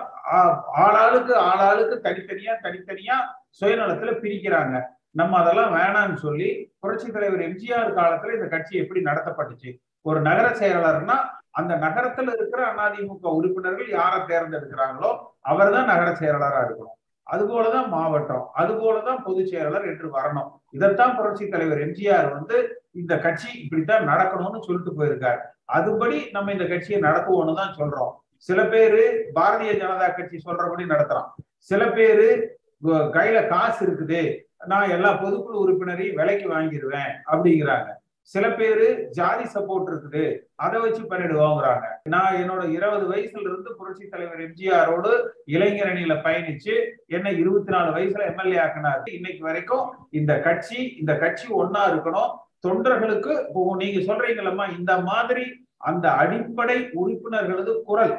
ஆளாளுக்கு ஆளாளுக்கு தனித்தனியா தனித்தனியா சுயநலத்துல பிரிக்கிறாங்க. நம்ம அதெல்லாம் வேணாம்னு சொல்லி புரட்சி தலைவர் எம்ஜிஆர் காலத்துல இந்த கட்சி எப்படி நடத்தப்பட்டுச்சு? ஒரு நகர செயலாளர்னா அந்த நகரத்துல இருக்கிற அதிமுக உறுப்பினர்கள் யாரை தேர்ந்தெடுக்கிறாங்களோ அவர் தான் நகர செயலாளராக இருக்கணும். அது போலதான் மாவட்டம், அது போலதான் பொதுச் செயலாளர் என்று வரணும். இதைத்தான் புரட்சி தலைவர் எம்ஜிஆர் வந்து இந்த கட்சி இப்படித்தான் நடக்கணும்னு சொல்லிட்டு போயிருக்காரு. அதுபடி நம்ம இந்த கட்சியை நடத்துவோம்னு தான் சொல்றோம். சில பேரு பாரதிய ஜனதா கட்சி சொல்றபடி நடத்துறான், சில பேரு கையில காசு இருக்குது நான் எல்லா பொதுக்குழு உறுப்பினரையும் விலைக்கு வாங்கிடுவேன் அப்படிங்கிறாங்க, சில பேரு ஜாதி சப்போர்ட் இருக்குது அதை வச்சு பண்ணிடுவோங்கிறாங்க. நான் என்னோட இருபது வயசுல இருந்து புரட்சி தலைவர் எம்ஜிஆரோடு இளைஞர் அணியில பயணிச்சு என்னை இருபத்தி நாலு வயசுல எம்எல்ஏ ஆக்கினாரு. இன்னைக்கு வரைக்கும் இந்த கட்சி இந்த கட்சி ஒன்னா இருக்கணும். தொண்டர்களுக்கு நீங்க சொல்றீங்களம்மா, இந்த மாதிரி அந்த அடிப்படை உறுப்பினர்களது குரல்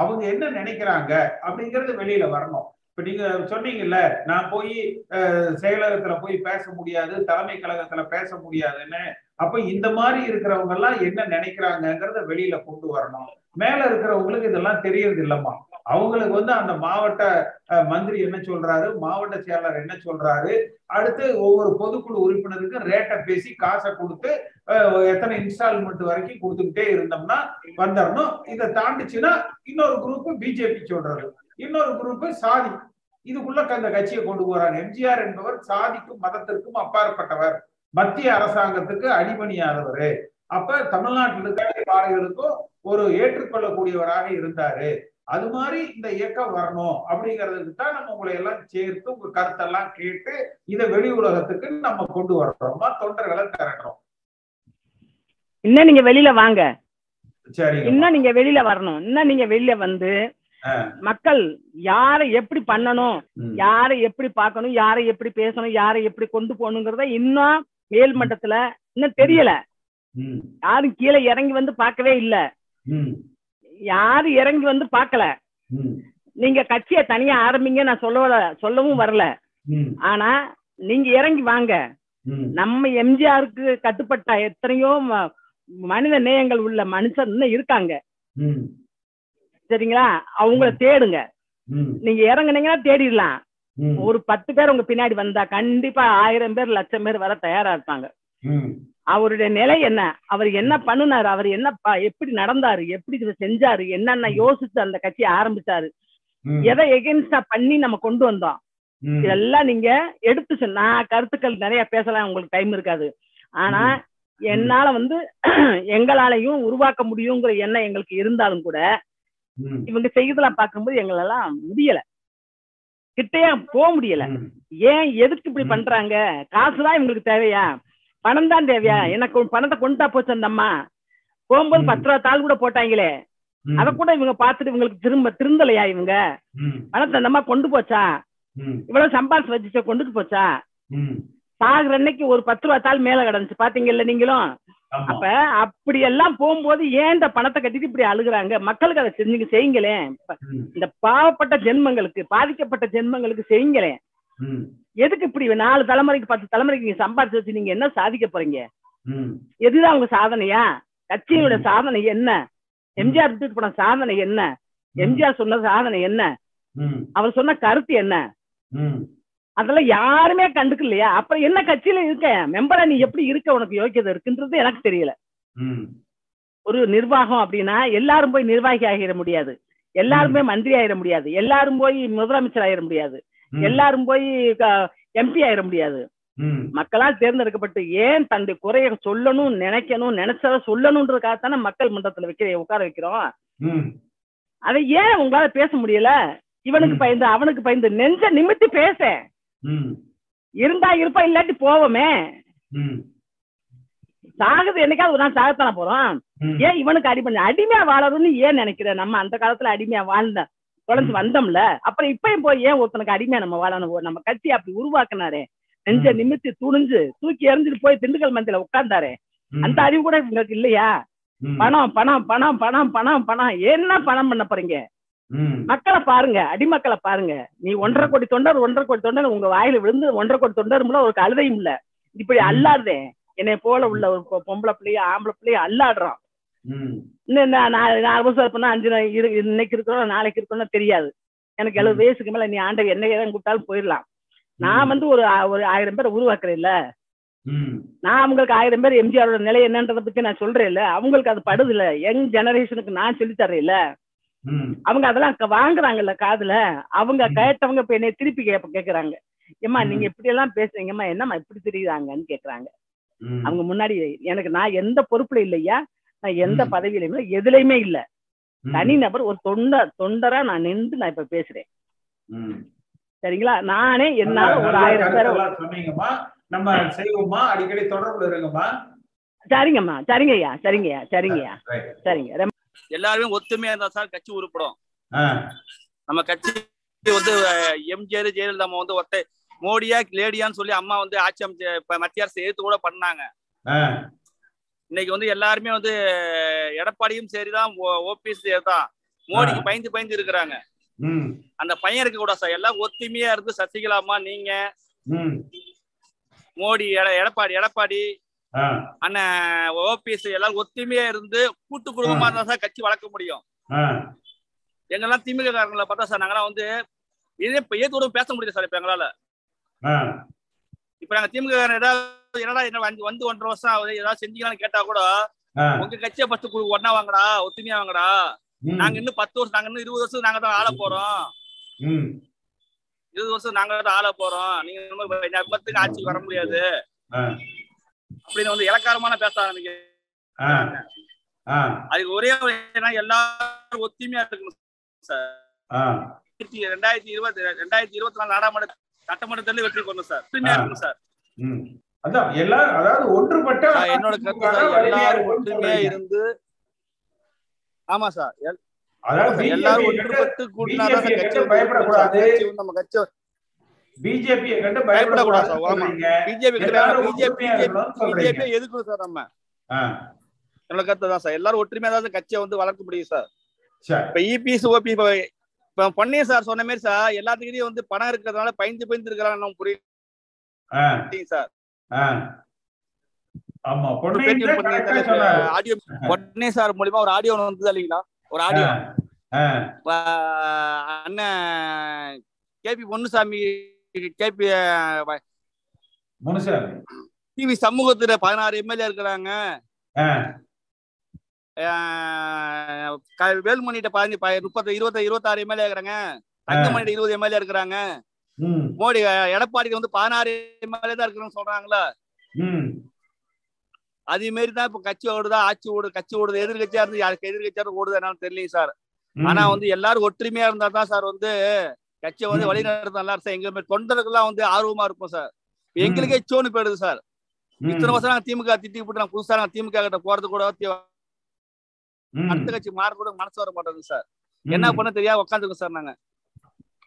அவங்க என்ன நினைக்கிறாங்க அப்படிங்கிறது வெளியில வரணும். இப்ப நீங்க சொன்னீங்கல்ல, நான் போய் செயலகத்துல போய் பேச முடியாது, தலைமை கழகத்துல பேச முடியாதுன்னு. அப்ப இந்த மாதிரி இருக்கிறவங்க எல்லாம் என்ன நினைக்கிறாங்கிறத வெளியில கொண்டு வரணும். மேல இருக்கிறவங்களுக்கு இதெல்லாம் தெரியறது இல்லம்மா. அவங்களுக்கு வந்து அந்த மாவட்ட மந்திரி என்ன சொல்றாரு, மாவட்ட செயலாளர் என்ன சொல்றாரு, அடுத்து ஒவ்வொரு பொதுக்குழு உறுப்பினருக்கு ரேட்டை பேசி காசை கொடுத்து எத்தனை இன்ஸ்டால்மெண்ட் வரைக்கும் கொடுத்துக்கிட்டே இருந்தோம்னா வந்துடணும். இதை தாண்டிச்சுன்னா இன்னொரு குரூப் பிஜேபி சொல்றாரு, இன்னொரு குரூப் சாதி, இதுக்குள்ள அந்த கட்சியை கொண்டு போறாரு. எம்ஜிஆர் என்பவர் சாதிக்கும் மதத்திற்கும் அப்பாற்பட்டவர், மத்திய அரசாங்கத்துக்கு அடிபணியாதவர். அப்ப தமிழ்நாட்டில் இருக்கிற வாரிகளுக்கும் ஒரு ஏற்றுக்கொள்ளக்கூடியவராக இருந்தாரு. அது மாதிரி இந்த இயக்கம் வரணும் அப்படிங்கிறதுக்கு தான் நம்ம உங்களை எல்லாம் சேர்த்து உங்க கருத்தெல்லாம் கேட்டு இதை வெளி உலகத்துக்கு நம்ம கொண்டு வர்றோமா, தொண்டர்களை திரட்டுறோம். இன்னும் நீங்க வெளியில வாங்க, சரி, இன்னும் நீங்க வெளியில வரணும். இன்னும் நீங்க வெளியில வந்து மக்கள் யாரை எப்படி பண்ணணும், யாரை எப்படி பார்க்கணும், யாரை எப்படி பேசணும், யாரை எப்படி கொண்டு போகணுங்கிறத இன்னும் மேல் மட்டத்துல இன்னும் தெரியல. யாரும் கீழே இறங்கி வந்து பார்க்கவே இல்ல, யாரும் இறங்கி வந்து பார்க்கல. நீங்க கட்சியை தனியா ஆரம்பிங்க நான் சொல்ல சொல்லவும் வரல, ஆனா நீங்க இறங்கி வாங்க. நம்ம எம்ஜிஆருக்கு கட்டுப்பட்ட எத்தனையோ மனித நேயங்கள் உள்ள மனுஷன் இன்னும் இருக்காங்க, சரிங்களா? அவங்கள தேடுங்க. நீங்க இறங்குனீங்கன்னா தேடிடலாம். ஒரு பத்து பேர் உங்க பின்னாடி வந்தா கண்டிப்பா ஆயிரம் பேர் லட்சம் பேர் வர தயாரா இருப்பாங்க. அவருடைய நிலை என்ன, அவர் என்ன பண்ணுனாரு, அவர் என்ன எப்படி நடந்தாரு, எப்படி செஞ்சாரு, என்னென்ன யோசிச்சு அந்த கட்சியை ஆரம்பிச்சாரு, எதை எகென்ஸ்டா பண்ணி நம்ம கொண்டு வந்தோம், இதெல்லாம் நீங்க எடுத்துச்சு. நான் கருத்துக்கள் நிறைய பேசலாம், உங்களுக்கு டைம் இருக்காது. ஆனா என்னால வந்து எங்களாலையும் உருவாக்க முடியுங்கிற எண்ணம் எங்களுக்கு இருந்தாலும் கூட இவங்க செய்யறதெல்லாம் பார்க்கும்போது எங்களெல்லாம் முடியல, கிட்டையா போக முடியல. ஏன், எதுக்கு இப்படி பண்றாங்க, காசுதான் இவங்களுக்கு தேவையா, பணம் தான் தேவையா, எனக்கு பணத்தை கொண்டுட்டா போச்சு, அந்தம்மா போகும்போது பத்து ரூபா தாள் கூட போட்டாங்களே அதை கூட இவங்க பார்த்துட்டு இவங்களுக்கு திரும்ப திருந்தலையா, இவங்க பணத்தை அந்தம்மா கொண்டு போச்சா, இவ்வளவு சம்பாரிச்சு வச்சுச்சா கொண்டுட்டு போச்சா, சாகுற அன்னைக்கு ஒரு பத்து ரூபா தாள் மேல கிடந்துச்சு பாத்தீங்கல்ல நீங்களும். அப்ப அப்படி எல்லாம் போகும்போது ஏன் இந்த பணத்தை கட்டிட்டு இப்படி அழுகுறாங்க? மக்களுக்கு அதை செஞ்சு செய்யுங்களேன், இந்த பாவப்பட்ட ஜென்மங்களுக்கு பாதிக்கப்பட்ட ஜென்மங்களுக்கு செய்யுங்களேன். எதுக்கு இப்படி நாலு தலைமுறைக்கு பத்து தலைமுறைக்கு நீங்க சம்பாரிச்சு வச்சு நீங்க என்ன சாதிக்க போறீங்க? எதுதான் உங்க சாதனையா? கட்சியினுடைய சாதனை என்ன? எம்ஜிஆர் விட்டுட்டு போன சாதனை என்ன? எம்ஜிஆர் சொன்ன சாதனை என்ன? அவர் சொன்ன கருத்து என்ன? அதெல்லாம் யாருமே கண்டுக்கு இல்லையா? அப்புறம் என்ன கட்சியில இருக்க மெம்பரா நீ எப்படி இருக்க, உனக்கு யோக்கியதை இருக்குன்றது எனக்கு தெரியல. ஒரு நிர்வாகம் அப்படின்னா எல்லாரும் போய் நிர்வாகி ஆகிட முடியாது, எல்லாருமே மந்திரி ஆயிட முடியாது, எல்லாரும் போய் முதலமைச்சர் ஆயிட முடியாது, எல்லாரும் போய் எம்பி ஆயிட முடியாது. மக்களால் தேர்ந்தெடுக்கப்பட்டு ஏன் தன்னுடைய குறைய சொல்லணும், நினைக்கணும், நினைச்சத சொல்லணும்ன்றதுக்காகத்தானே மக்கள் மன்றத்துல வைக்க உட்கார வைக்கிறோம். அதை ஏன் உங்களால பேச முடியல? இவனுக்கு பயந்து அவனுக்கு பயந்து நெஞ்ச நிமித்தி பேச இருந்தா இருப்பா, இல்லாட்டி போவோமே. சாகுது என்னைக்காவது நான் சாகத்தான போறோம். ஏன் இவனுக்கு அடி பண்ண அடிமையா வாழணும்னு ஏன் நினைக்கிறேன்? நம்ம அந்த காலத்துல அடிமையா வாழ்ந்த குழந்தை வந்தோம்ல, அப்புறம் இப்பயும் போய் ஏன் ஒருத்தனுக்கு அடிமையா நம்ம வாழணும்? நம்ம கட்சி அப்படி உருவாக்குனாரு, நெஞ்ச நிமித்தி துணிஞ்சு தூக்கி எறிஞ்சிட்டு போய் திண்டுக்கல் மந்தில உட்கார்ந்தாரு. அந்த அறிவு கூட உங்களுக்கு இல்லையா? பணம் பணம் பணம் பணம் பணம் பணம் என்ன பணம் பண்ண போறீங்க? மக்களை பாருங்க, அடிமக்களை பாருங்க. நீ ஒன்றரை கோடி தொண்டர் ஒன்றரை கோடி தொண்டர் உங்க வாயில விழுந்து ஒன்றரை கோடி தொண்டர்ல ஒரு அழுதையும் இல்ல. இப்படி அல்லாடுதே என்னை போல உள்ள ஒரு பொம்பளை பிள்ளைய ஆம்பளை பிள்ளைய அல்லாடுறான். இன்னும் நாலு வருஷம் இருப்போம்னா அஞ்சு இன்னைக்கு இருக்கிறோம் நாளைக்கு இருக்கணும்னா தெரியாது. எனக்கு எழுபது வயசுக்கு மேல நீ ஆண்டவர் என்ன ஏதாவது கூப்பிட்டாலும் போயிடலாம். நான் வந்து ஒரு ஒரு ஆயிரம் பேரை உருவாக்குறேன் இல்ல, நான் அவங்களுக்கு ஆயிரம் பேர் எம்ஜிஆரோட நிலை என்னன்றத பத்தி நான் சொல்றேன் இல்ல, அவங்களுக்கு அது படுது இல்ல, யங் ஜெனரேஷனுக்கு நான் சொல்லித்தரேன் இல்ல. அவங்க அதெல்லாம் வாங்குறாங்கல்ல காதுல, அவங்க கேட்டவங்க இப்ப என்னை திருப்பி கேக்குறாங்க, ஏமா நீங்க இப்படி எல்லாம் பேசுறீங்கம்மா, என்னம்மா இப்படி தெரியுறாங்கன்னு கேக்குறாங்க. அவங்க முன்னாடி எனக்கு நான் எந்த பொறுப்புல இல்லையா, நான் எந்த பதவியிலையும் இல்லை, எதுலையுமே இல்லை, தனிநபர் ஒரு தொண்டை தொண்டரா நான் நின்று நான் இப்ப பேசுறேன். சரிங்களா, நானே என்னால ஒரு ஆயிரம் பேர் தொடர்பு இருக்குமா. சரிங்கம்மா, சரிங்கய்யா, சரிங்கய்யா, சரிங்கய்யா, சரிங்க. எல்லாருமே ஒத்துமையா இருந்தா சார் கட்சி உருப்படும். நம்ம கட்சி வந்து எம்ஜிஆர் ஜெயலலிதா வந்து ஒத்த மோடியா லேடியான்னு சொல்லி அம்மா வந்து ஆட்சி அமைச்சர் மத்திய அரசு எதிர்த்து கூட பண்ணாங்க. இன்னைக்கு வந்து எல்லாருமே வந்து எடப்பாடியும் சரிதான், ஓபிஎஸ் தான், மோடிக்கு பயந்து பயந்து இருக்கிறாங்க. அந்த பையன் இருக்க கூடாது சார், எல்லாம் ஒத்துமையா இருந்து சசிகலா அம்மா, நீங்க, மோடி, எடப்பாடி எடப்பாடி அண்ணா, ஓபிஎஸ் எல்லாரும் ஒத்துமையா இருந்து கூட்டு குடும்பமா இருந்தா சார் கட்சி வளர்க்க முடியும். எங்கெல்லாம் திமுககாரங்களை பார்த்தா சார் நாங்களாம் வந்து இதே ஏதோட பேச முடியல சார். இப்ப எங்களால இப்ப நாங்க திமுக ஏதாவது என்னடா என்ன வந்து ஒன்றரை வருஷம் ஏதாவது செஞ்சீங்களான்னு கேட்டா கூட, உங்க கட்சியை பத்து ஒன்னா வாங்கடா, ஒத்துமையா வாங்கடா, நாங்க இன்னும் பத்து வருஷம் நாங்க இன்னும் இருபது வருஷம் நாங்க தான் ஆள போறோம், இருபது வருஷம் நாங்க தான் ஆள போறோம், நீங்க விபத்துக்கு ஆட்சிக்கு வர முடியாது அப்படின்னு வந்து இலக்காரமான பேச ஆரம்பிக்க. அதுக்கு ஒரே எல்லாரும் ஒத்துமையா இருக்கணும் சார். ரெண்டாயிரத்தி இருபது ரெண்டாயிரத்தி இருபத்தி நாலு நாடாளுமன்ற சட்டமன்றத்திலே வெற்றி கொள்ளும் சார். ஒத்துமையா இருக்கணும் சார். அதான் எல்லாரும், அதாவது ஒன்றுபட்ட என்னோட கருத்து எல்லாரும் ஒற்றுமையா இருந்து. ஆமா சார், எல்லாரும் ஒன்றுபட்டு கூட்டினாதான் நம்ம கட்சி பிஜேபி கண்டு பயப்படக்கூடாது. எதுக்கும் சார் நம்ம என்னோட கருத்து தான் சார், எல்லாரும் ஒற்றுமையா தான் கட்சியை வந்து வளர்க்க முடியும் சார். இப்ப இபிஎஸ் ஓபி இப்ப பண்ணி சார் சொன்ன மாதிரி சார் எல்லாத்துக்கிட்டையும் வந்து பணம் இருக்கிறதுனால பயந்து பயந்து இருக்கிறாங்க. நம்ம புரியுது சார். ஆமா, ஆடியோ பொன்னே சார் மூலமா ஒரு ஆடியோ வந்தது இல்லைங்களா, ஒரு ஆடியோ அண்ணன் கேபி பொன்னுசாமி கேபி சிவி சண்முகத்துல பதினாறு எம்எல்ஏ இருக்கிறாங்க, வேல்மணிட்ட முப்பத்தி இருபத்தி இருபத்தி ஆறு எம்எல்ஏ இருக்கிறாங்க, தங்கமணிட்ட இருபது எம்எல்ஏ இருக்கிறாங்க, மோடி எடப்பாடிக்கு வந்து பதினாறு எம்எல்ஏ தான் இருக்கிறாங்க சொல்றாங்களா. அதே மாதிரிதான் இப்ப கட்சி ஓடுதா, ஆட்சி ஓடுது, கட்சி ஓடுது, எதிர்கட்சியா இருந்து யாருக்கு எதிர்கட்சியாரும் ஓடுது என்னாலும் தெரியல சார். ஆனா வந்து எல்லாரும் ஒற்றுமையா இருந்தா தான் சார் வந்து கட்சியை வந்து வழி நடத்த நல்லா இருக்கும் சார். எங்க தொண்டர்கள்லாம் வந்து ஆர்வமா இருக்கும் சார். எங்களுக்கே சோனு போயிடுது சார். இத்தனை வருஷம் நாங்க திமுக திட்டி போட்டு நாங்க புதுசா நாங்க திமுக கிட்ட போறது கூட அடுத்த கட்சி மாற கூட மனசு வர மாட்டேங்குது சார். என்ன பண்ண தெரியாது உட்காந்துருக்கோம் சார். நாங்க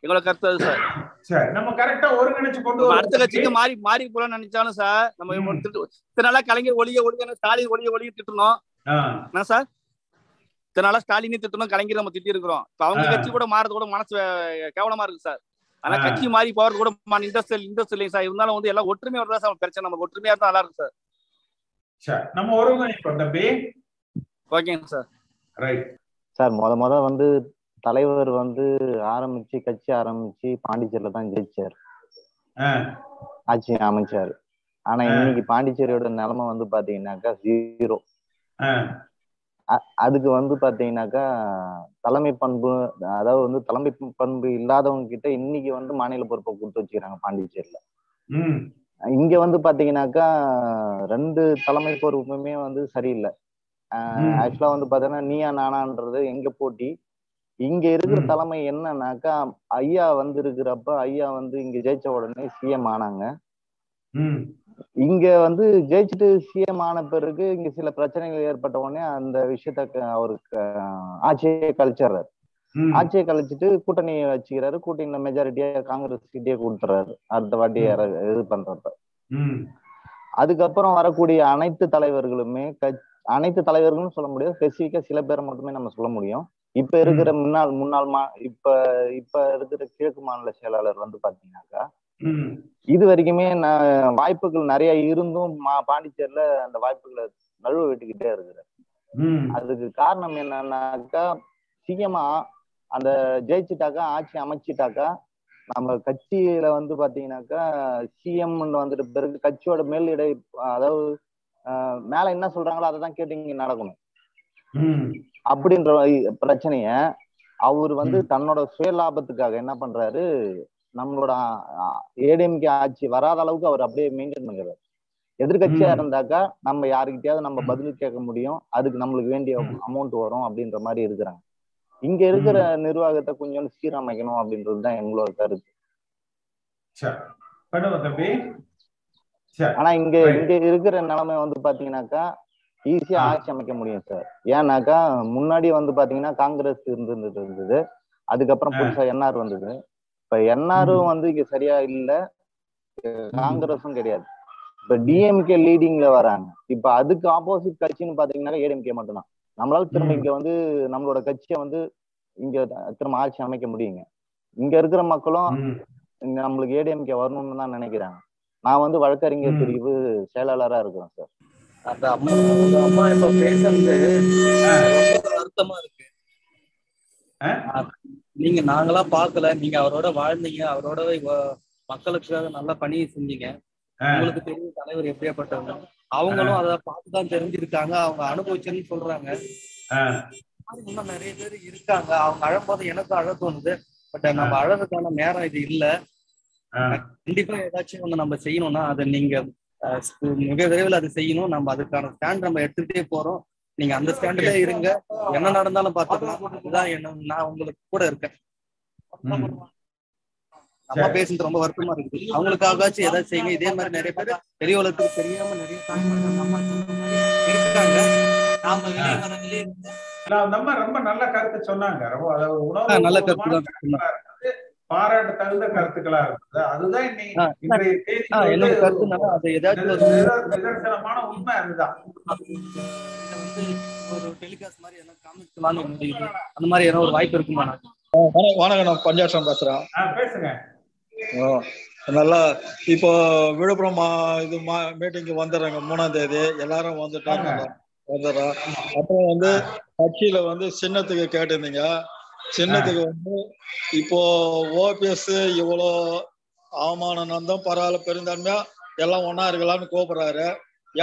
எங்களோட கருத்து சார், அடுத்த கட்சிக்கு மாறி மாறி போலாம்னு நினைச்சாலும் சார் நம்ம இத்தனை நாளா கலைஞர் ஒளிய ஒளிய ஸ்டாலின் ஒளிய ஒளிய திட்டணும் என்ன சார், இத்தனை நாளா ஸ்டாலினே திட்டணும், கலைஞர் நம்ம திட்டி இருக்கிறோம். இப்ப அவங்க கட்சி கூட மாறது கூட மனசு கேவலமா இருக்கு சார். ஆனா கட்சி மாறி போறது கூட இன்ட்ரெஸ்ட் இன்ட்ரெஸ்ட் இல்லைங்க சார். இருந்தாலும் வந்து எல்லாம் ஒற்றுமையா தான் சார் பிரச்சனை. நமக்கு ஒற்றுமையா தான் நல்லா இருக்கு சார். நம்ம ஒரு ஓகேங்க சார். ரைட் சார், முத முத வந்து தலைவர் வந்து ஆரம்பிச்சு கட்சி ஆரம்பிச்சு பாண்டிச்சேரியில தான் ஜெயிச்சார், ஆட்சி அமைச்சாரு. ஆனா இன்னைக்கு பாண்டிச்சேரியோட நிலைமை வந்து பாத்தீங்கன்னாக்கா ஜீரோ. அதுக்கு வந்து பாத்தீங்கன்னாக்கா தலைமை பண்பு, அதாவது வந்து தலைமை பண்பு இல்லாதவங்க கிட்ட இன்னைக்கு வந்து மாநில பொறுப்பை கொடுத்து வச்சுக்கிறாங்க பாண்டிச்சேரியில. இங்க வந்து பாத்தீங்கன்னாக்கா ரெண்டு தலைமை பொறுப்புமே வந்து சரியில்லை. ஆக்சுவலா வந்து பாத்தீங்கன்னா நீயா நானான்றது எங்க போட்டி. இங்க இருக்கிற தலைமை என்னன்னாக்கா ஐயா வந்து இருக்கிறப்ப ஐயா வந்து இங்க ஜெயிச்ச உடனே சிஎம் ஆனாங்க. இங்க வந்து ஜெயிச்சுட்டு சிஎம் ஆன பிறகு இங்க சில பிரச்சனைகள் ஏற்பட்ட உடனே அந்த விஷயத்த அவருக்கு ஆட்சியை கழிச்சிடுறாரு. ஆட்சியை கழிச்சிட்டு கூட்டணியை வச்சுக்கிறாரு. கூட்டணியில மெஜாரிட்டியா காங்கிரஸ் கிட்டே கொடுத்துறாரு அடுத்த வாட்டி இது பண்றப்ப. அதுக்கப்புறம் வரக்கூடிய அனைத்து தலைவர்களுமே அனைத்து தலைவர்களும் சொல்ல முடியாது, ஸ்பெசிபிக்கா சில பேரை மட்டுமே நம்ம சொல்ல முடியும். இப்ப இருக்கிற முன்னாள் முன்னாள் மா இப்ப இப்ப இருக்கிற கிழக்கு மாநில செயலாளர் வந்து பாத்தீங்கன்னாக்கா இது வரைக்குமே வாய்ப்புகள் நிறைய இருந்தும் பாண்டிச்சேரியில அந்த வாய்ப்புகளை நழுவ விட்டுக்கிட்டே இருக்கிறார். அதுக்கு காரணம் என்னன்னாக்கா சீக்கிரமா அந்த ஜெயிச்சுட்டாக்கா ஆட்சி அமைச்சிட்டாக்கா நம்ம கட்சியில வந்து பாத்தீங்கன்னாக்கா சிஎம் வந்துட்டு பிறகு கட்சியோட மேலிடை, அதாவது மேல என்ன சொல்றாங்களோ அதை தான் கேட்டு இங்க நடக்கணும் அப்படின்ற பிரச்சனைய அவர் வந்து தன்னோட சுயலாபத்துக்காக என்ன பண்றாரு, நம்மளோட ஏடிஎம்கே ஆட்சி வராத அளவுக்கு அவர் அப்படியே மெயின்டைன் பண்றாரு. எதிர்கட்சியா இருந்தாக்கா நம்ம யாருக்கிட்டையாவது நம்ம பதில் கேட்க முடியும், அதுக்கு நம்மளுக்கு வேண்டிய அமௌண்ட் வரும் அப்படின்ற மாதிரி இருக்கிறாங்க. இங்க இருக்கிற நிர்வாகத்தை கொஞ்சம் சீரமைக்கணும் அப்படின்றதுதான் எங்களோட கருத்து. ஆனா இங்க இங்க இருக்கிற நிலைமை வந்து பாத்தீங்கன்னாக்கா ஈஸியா ஆட்சி அமைக்க முடியும் சார். ஏன்னாக்கா முன்னாடி வந்து பாத்தீங்கன்னா காங்கிரஸ் இருந்துட்டு இருந்தது, அதுக்கப்புறம் புதுசா என்ஆர் வந்தது. இப்ப என்ஆரும் வந்து இங்க சரியா இல்ல, காங்கிரஸும் கிடையாது. இப்ப டிஎம்கே லீடிங்ல வராங்க. இப்ப அதுக்கு ஆப்போசிட் கட்சின்னு பாத்தீங்கன்னாக்கா ஏடிஎம்கே மட்டும்தான். நம்மளால திரும்ப இங்க வந்து நம்மளோட கட்சியை வந்து இங்க திரும்ப ஆட்சி அமைக்க முடியுங்க. இங்க இருக்கிற மக்களும் நம்மளுக்கு ஏடிஎம்கே வரணும்னு தான் நினைக்கிறாங்க. நான் வந்து வழக்கறிஞர் பிரிவு செயலாளராக இருக்கிறேன் சார். அந்த அம்மா அம்மா இப்ப பேசுறது அர்த்தமா இருக்கு. நீங்க நாங்களா பாக்கல, நீங்க அவரோட வாழ்ந்தீங்க, அவரோட மக்களுக்காக நல்லா பணி செஞ்சீங்க. உங்களுக்கு தெரிஞ்ச தலைவர் எப்படியாப்பட்டவங்க, அவங்களும் அதை பார்த்துதான் தெரிஞ்சிருக்காங்க, அவங்க அனுபவிச்சுன்னு சொல்றாங்க. இன்னும் நிறைய பேர் இருக்காங்க. அவங்க அழும்போது எனக்கும் அழ தோணுது. பட் நம்ம அழகுக்கான நேரம் இது இல்ல. கண்டிப்பா ஏதாச்சும் ஒண்ணு நம்ம செய்யணும்னா அதை நீங்க மிக விரைவில் அதை செய்யணும். நம்ம அதுக்கான ஸ்டாண்ட் நம்ம எடுத்துக்கிட்டே போறோம். நீங்க அந்த ஸ்டாண்ட்ல இருங்க, என்ன நடந்தாலும் பாத்துக்கலாம். இதுதான் என்ன, நான் உங்களுக்கு கூட இருக்கேன். நம்ம பேசுறது ரொம்ப வருத்தமா இருக்குது. அவங்களுக்காகச்சும் ஏதாச்சும் செய்யுங்க. இதே மாதிரி நிறைய பேர் பெரிய உலகத்துக்கு தெரியாம நிறைய இருக்காங்க. ரொம்ப நல்ல கருத்து சொன்னாங்க. ரொம்ப நல்ல கருத்து தான், பாராட்ட தகுந்த கருத்துக்களா இருக்குது. அதுதான் நிதர்சனமான உண்மை. அதுதான் அந்த மாதிரி ஏதாவது ஒரு வாய்ப்பு இருக்குமா? வணக்கம், பஞ்சாட்சம் பேசுறேன். பேசுங்க. நல்லா இப்போ விழுப்புரம் இது மீட்டிங்கு வந்துடுறாங்க மூணாம் தேதி. எல்லாரும் வந்துட்டாங்க, வந்துடுறோம். அப்புறம் வந்து கட்சியில வந்து சின்னத்துக்கு கேட்டிருந்தீங்க. சின்னத்துக்கு வந்து இப்போ ஓபிஎஸ் இவ்வளோ அவமானம் நடந்தும் பரவாயில்ல, பெருந்தன்மையா எல்லாம் ஒன்னா இருக்கலாம்னு கூப்பிடுறாரு.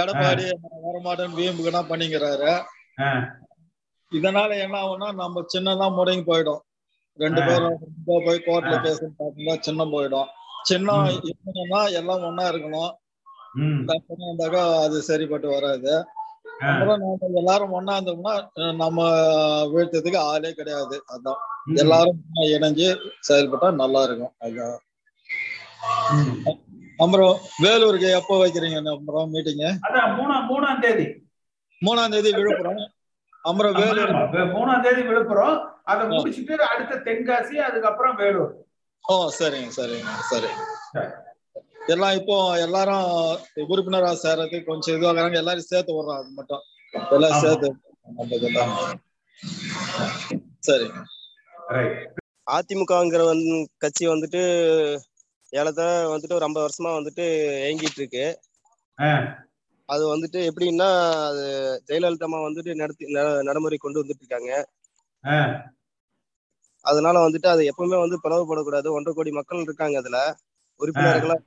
எடப்பாடி வரமாட்டேன்னு வீம்புக்குன்னா பண்ணிக்கிறாரு. இதனால என்ன ஆகும்னா நம்ம சின்னதான் முடங்கி போயிடும். ரெண்டு பேரும் போய் கோர்ட்ல பேசுன்னு பாத்தீங்கன்னா சின்னம் போயிடும். சின்னம் இருக்கணும்னா எல்லாம் ஒன்னா இருக்கணும். இருந்தாக்கா அது சரிப்பட்டு வராது. அப்புறம் நம்ம எல்லாரும் ஒன்னா இருந்தோம்னா நம்ம வீழ்த்ததுக்கு ஆளே கிடையாது. அதான் எல்லாரும் இணைஞ்சு செயல்பட்டா நல்லா இருக்கும். அதான். அப்புறம் வேலூருக்கு எப்போ வைக்கிறீங்க அப்புறம் மீட்டிங்க? மூணாம் தேதி மூணாம் தேதி விழுப்புரம், அப்புறம் வேலூர். மூணாம் தேதி விழுப்புரம், அதை முடிச்சுட்டு அடுத்த தென்காசி, அதுக்கப்புறம் வேலூர். ஓ சரிங்க சரிங்க சரி. எல்லாம் இப்போ எல்லாரும் உறுப்பினராக சேர்றதுக்கு கொஞ்சம் இதுவாக எல்லாரும் சேர்த்து விடுறோம். அது மட்டும் எல்லாரும் சேர்த்து சரிங்க. அதிமுகங்கிற வந்து கட்சி வந்துட்டு ஏலத்தை வந்துட்டு ஒரு ஐம்பது வருஷமா வந்துட்டு இயங்கிட்டு இருக்கு. அது வந்துட்டு எப்படின்னா அது ஜெயலலிதா அம்மா வந்துட்டு நடத்தி நடைமுறை கொண்டு வந்துட்டு இருக்காங்க. அதனால வந்துட்டு அது எப்பவுமே வந்து பிளவுபடக்கூடாது. ஒன்றரை கோடி மக்கள் இருக்காங்க அதுல உறுப்பினர்களா.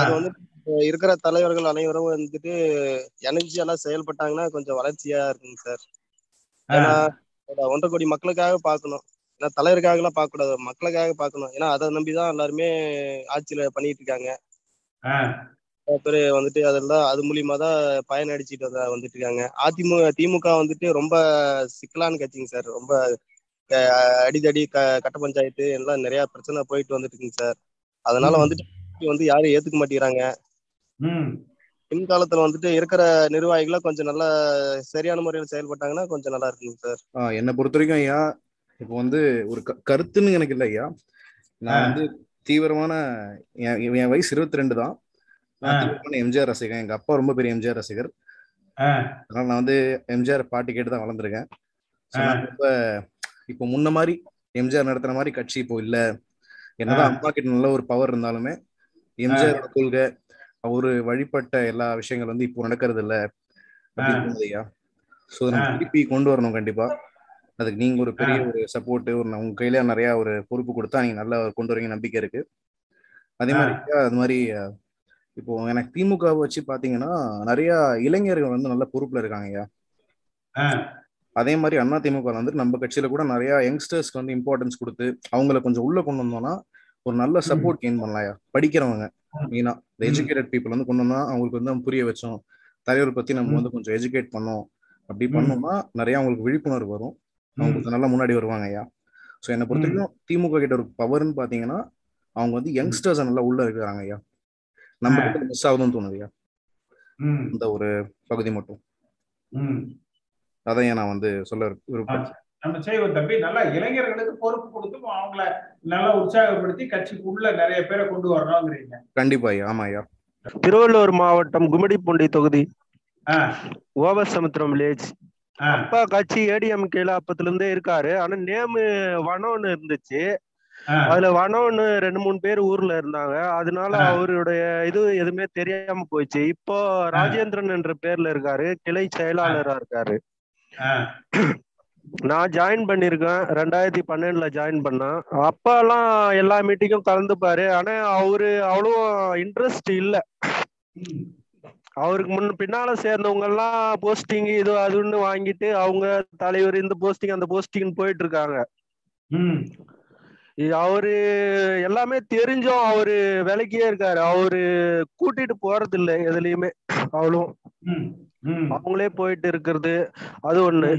அது வந்து இருக்கிற தலைவர்கள் அனைவரும் வந்துட்டு இணைஞ்சு எல்லாம் செயல்பட்டாங்கன்னா கொஞ்சம் வளர்ச்சியா இருக்குங்க சார். ஏன்னா ஒன்றரை கோடி மக்களுக்காக பாக்கணும், ஏன்னா தலைவருக்காக எல்லாம் பார்க்க கூடாது, மக்களுக்காக பாக்கணும். ஏன்னா அதை நம்பிதான் எல்லாருமே ஆட்சியில பண்ணிட்டு இருக்காங்க. பேரு வந்துட்டு அதெல்லாம் அது மூலியமா தான் பயனடிச்சுட்டு வந்துட்டு இருக்காங்க. அதிமுக திமுக வந்துட்டு ரொம்ப சிக்கலான கட்சிங்க சார். ரொம்ப அடிதடி க கட்ட பஞ்சாயத்து எல்லாம் நிறைய பிரச்சனை போயிட்டு வந்துட்டு இருக்குங்க சார். அதனால வந்துட்டு வந்து யாரும் ஏத்துக்க மாட்டேங்கிறாங்க. பின்காலத்துல வந்துட்டு இருக்கிற நிர்வாகிகள கொஞ்சம் நல்லா சரியான முறையில் செயல்பட்டாங்கன்னா கொஞ்சம் நல்லா இருக்குங்க சார். என்னை பொறுத்த வரைக்கும் ஐயா இப்போ வந்து ஒரு கருத்துன்னு எனக்கு இல்லை ஐயா. நான் வந்து தீவிரமான என் வயசு இருபத்தி ரெண்டு தான். எம்ஜிஆர் ரசிகன். எங்க அப்பா ரொம்ப பெரிய எம்ஜிஆர் ரசிகர். அதனால நான் வந்து எம்ஜிஆர் பாட்டு கேட்டு தான் வளர்ந்துருக்கேன். இப்ப இப்போ முன்ன மாதிரி எம்ஜிஆர் நடத்துற மாதிரி கட்சி இப்போ இல்ல. என்னதான் அம்மா கிட்ட நல்ல ஒரு பவர் இருந்தாலுமே எம்ஜிஆரோட கொள்கை அவரு வழிபட்ட எல்லா விஷயங்கள் வந்து இப்போ நடக்கிறது இல்ல அப்படியா. ஸோ நம்ம திருப்பி கொண்டு வரணும் கண்டிப்பா. அதுக்கு நீங்க ஒரு பெரிய ஒரு சப்போர்ட், ஒரு உங்க கையில நிறைய ஒரு பொறுப்பு கொடுத்தா நீங்க நல்லா கொண்டு வரீங்க, நம்பிக்கை இருக்கு. அதே மாதிரி அது மாதிரி இப்போ எனக்கு திமுகவை வச்சு பாத்தீங்கன்னா நிறைய இளைஞர்கள் வந்து நல்ல பொறுப்புல இருக்காங்க. அதே மாதிரி அண்ணா திமுக வந்து நம்ம கட்சியில கூட நிறைய யங்ஸ்டர்ஸ்க்கு வந்து இம்பார்ட்டன்ஸ் கொடுத்து அவங்கள கொஞ்சம் உள்ள கொண்டு வந்தோம்னா ஒரு நல்ல சப்போர்ட் கெயின் பண்ணலாம். படிக்கிறவங்க மெயினா எஜுகேட்டட் பீப்புள் வந்து கொண்டு வந்தா அவங்களுக்கு வந்து நம்ம புரிய வச்சோம், தலைவர் பத்தி நம்ம வந்து கொஞ்சம் எஜுகேட் பண்ணோம், அப்படி பண்ணோம்னா நிறைய அவங்களுக்கு விழிப்புணர்வு வரும், அவங்க கொஞ்சம் நல்லா முன்னாடி வருவாங்க ஐயா. ஸோ என்னை பொறுத்த வரைக்கும் திமுக கிட்ட ஒரு பவர்ன்னு பாத்தீங்கன்னா அவங்க வந்து யங்ஸ்டர்ஸ் நல்லா உள்ள இருக்கிறாங்க ஐயா, நம்ம கிட்ட மிஸ் ஆகுதுன்னு தோணுது ஐயா இந்த ஒரு பகுதி மட்டும். அதையே நான் வந்து சொல்ல விருப்பம் நம்ம செய்ய தம்பி நல்லா இளைஞர்களுக்கு பொறுப்பு கொடுத்து அவங்கள நல்லா உற்சாகப்படுத்தி கட்சிக்குள்ள நிறைய பேரை கொண்டு வரணும்ங்கிறீங்க. கண்டிப்பா ஆமா ஐயா. திருவள்ளூர் மாவட்டம் கும்மிடிப்பூண்டி தொகுதி ஓபசமுத்திரம் வில்லேஜ். அப்பா கட்சி ஏடிஎம்கேல அப்பத்துல இருந்தே இருக்காரு. ஆனா நேமு வனம்னு இருந்துச்சு, அதுல வனம்னு ரெண்டு மூணு பேர் ஊர்ல இருந்தாங்க, அதனால அவருடைய இது எதுவுமே தெரியாம போயிடுச்சு. இப்போ ராஜேந்திரன் என்ற பேர்ல இருக்காரு, கிளை செயலாளரா இருக்காரு. நான் ஜாயின் பண்ணிருக்கேன் ரெண்டாயிரத்தி பன்னெண்டுல ஜாயின் பண்ணேன். அப்பா எல்லாம் எல்லா மீட்டிங்கும் கலந்துப்பாரு, ஆனா அவரு அவ்வளோ இன்ட்ரெஸ்ட் இல்ல. அவருக்கு முன்ன பின்னால சேர்ந்தவங்க எல்லாம் போஸ்டிங் இது அதுன்னு வாங்கிட்டு அவங்க தலைவர் இந்த போஸ்டிங் அந்த போஸ்டிங் போயிட்டு இருக்காங்க. அவரு எல்லாமே தெரிஞ்சும் அவரு விலக்கியே இருக்காரு, அவரு கூட்டிட்டு போறது இல்லை எதுலயுமே, அவளும் அவங்களே போயிட்டு இருக்கிறது. அது ஒண்ணு.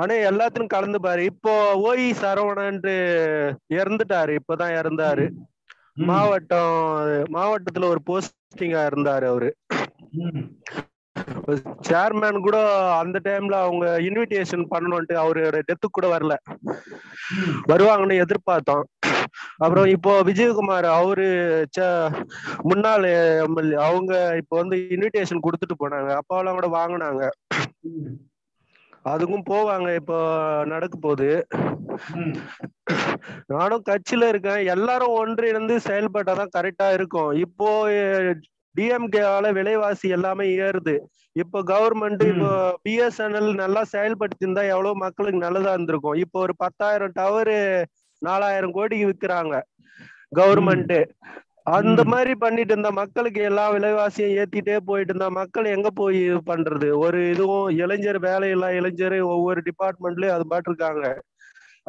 ஆனா எல்லாத்தையும் கலந்து பாரு. இப்போ ஓய் சரவணன்ட்டு இறந்துட்டாரு, இப்பதான் இறந்தாரு. மாவட்டம் மாவட்டத்துல ஒரு போஸ்டிங்கா இருந்தாரு அவரு, சேர்மேன் கூட. அந்த டைம்ல அவங்க இன்விடேஷன் பண்ணணும்ட்டு அவரோட டெத்து கூட வரல, வருவாங்கன்னு எதிர்பார்த்தோம். அப்புறம் இப்போ விஜயகுமார் அவரு முன்னாள் எம்எல்ஏ அவங்க இப்போ வந்து இன்விடேஷன் கொடுத்துட்டு போனாங்க, அப்பாவெல்லாம் கூட வாங்கினாங்க, அதுக்கும் போவாங்க. இப்போ நடக்க போகுது. நானும் கட்சியில இருக்கேன், எல்லாரும் ஒன்றிணைந்து செயல்பட்டாதான் கரெக்டா இருக்கும். இப்போ டிஎம்கேவால விலைவாசி எல்லாமே ஏறுது. இப்போ கவர்மெண்ட் இப்போ பிஎஸ்என்எல் நல்லா செயல்படுத்தி இருந்தா எவ்வளவு மக்களுக்கு நல்லதா இருந்திருக்கும். இப்போ ஒரு பத்தாயிரம் டவரு நாலாயிரம் கோடிக்கு விற்கிறாங்க கவர்மெண்ட். அந்த மாதிரி பண்ணிட்டு இருந்தா மக்களுக்கு எல்லா விலைவாசியும் ஏத்திட்டே போயிட்டு இருந்தா மக்கள் எங்க போய் இது பண்றது? ஒரு இதுவும் இளைஞர் வேலையில்லா இளைஞர் ஒவ்வொரு டிபார்ட்மெண்ட்லயும் அது பாட்டு இருக்காங்க.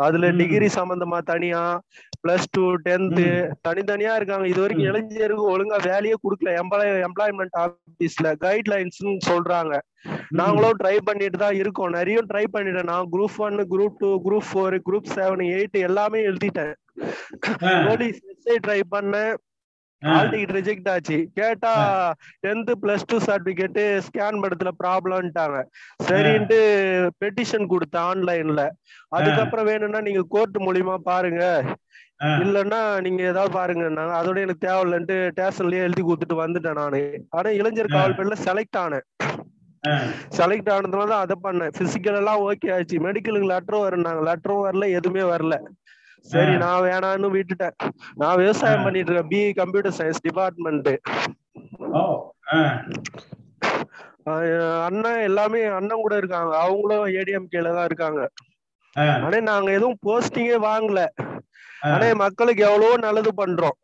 அதுல டிகிரி சம்பந்தமா தனியா, பிளஸ் டூ டென்த்து தனித்தனியா இருக்காங்க. இது வரைக்கும் இளைஞருக்கு ஒழுங்கா வேலையே கொடுக்கல. எம்ப்ளாய் எம்ப்ளாய்மெண்ட் ஆபீஸ்ல கைட்லைன்ஸ் சொல்றாங்க. நாங்களும் ட்ரை பண்ணிட்டு தான் இருக்கோம், நிறைய ட்ரை பண்ணிட்டேன். நான் group one, group two, group four, group seven, eight எல்லாமே எழுதிட்டேன். போலீஸ் எஸ்ஐ ட்ரை பண்ணேன், ஆல்டிகிட் ரிஜெக்ட் ஆச்சு. கேட்டா tenth plus two certificate scan படத்துல ப்ராப்ளம்ட்டாங்க. சரின்ட்டு பெட்டிஷன் கொடுத்தேன் ஆன்லைன்ல. அதுக்கப்புறம் வேணும்னா நீங்க கோர்ட் மூலியமா பாருங்க, இல்லைன்னா நீங்க ஏதாவது பாருங்கன்னா. அதோட எனக்கு தேவையில்லைன்ட்டு ஸ்டேஷன்லயே எழுதி கொடுத்துட்டு வந்துட்டேன் நானு. ஆனா இளைஞர் காவல்பேர்ல செலக்ட் ஆனேன். செலக்ட் ஆனதுனால தான் அதை பண்ணேன். பிசிக்கல் எல்லாம் ஓகே ஆயிடுச்சு, மெடிக்கலுக்கு லெட்டரும் வரனாங்க, லெட்டரும் வரல, எதுவுமே வரல. சரி நான் வேணான்னு விட்டுட்டேன். நான் விவசாயம் பண்ணிட்டு இருக்கேன், பிஇ கம்ப்யூட்டர் சயின்ஸ் டிபார்ட்மெண்ட். அண்ணன் எல்லாமே அண்ணன் கூட இருக்காங்க, அவங்களும் ஏடிஎம்கேல தான் இருக்காங்க. ஆனா நாங்க எதுவும் போஸ்டிங்கே வாங்கல, ஆனா மக்களுக்கு எவ்வளவோ நல்லது பண்றோம்.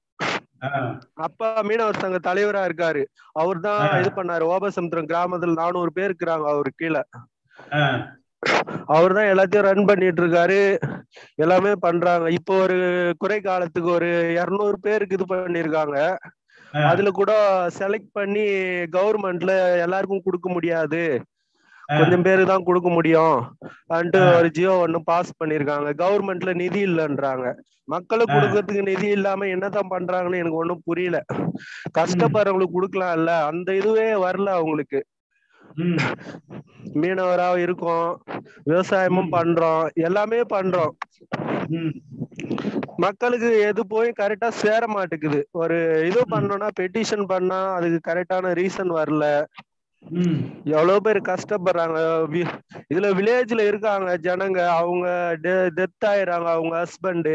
அப்பா மீனவர் சங்க தலைவரா இருக்காரு, அவர் தான் இது பண்ணாரு. ஓபசமுத்திரம் கிராமத்துல நானூறு பேர் இருக்கிறாங்க அவரு கீழே, அவர் தான் எல்லாத்தையும் ரன் பண்ணிட்டு இருக்காரு, எல்லாமே பண்றாங்க. இப்போ ஒரு குறை காலத்துக்கு ஒரு இருநூறு பேருக்கு இது பண்ணிருக்காங்க. அதுல கூட செலக்ட் பண்ணி கவர்மெண்ட்ல எல்லாருக்கும் கொடுக்க முடியாது, கொஞ்சம் பேரு தான் கொடுக்க முடியும் அன்ட்டு ஒரு ஜியோ ஒன்னு பாஸ் பண்ணிருக்காங்க. கவர்மெண்ட்ல நிதி இல்லைன்றாங்க, மக்களுக்கு கொடுக்கறதுக்கு நிதி இல்லாம என்னதான் பண்றாங்கன்னு எனக்கு ஒன்னும் புரியல. கஷ்டப்படுறவங்களுக்கு கொடுக்கலாம் இல்ல, அந்த இதுவே வரல அவங்களுக்கு. மீனவரா இருக்கோம், விவசாயமும் பண்றோம், எல்லாமே பண்றோம், மக்களுக்கு எது போய் கரெக்டா சேர மாட்டேங்குது. ஒரு இது பண்ணோம்னா பெட்டிஷன் பண்ணா அதுக்கு கரெக்டான ரீசன் வரல. எவ்வளவு பேர் கஷ்டப்படுறாங்க. இதுல வில்லேஜ்ல இருக்காங்க ஜனங்க, அவங்க டெத் ஆயிடுறாங்க, அவங்க ஹஸ்பண்ட்,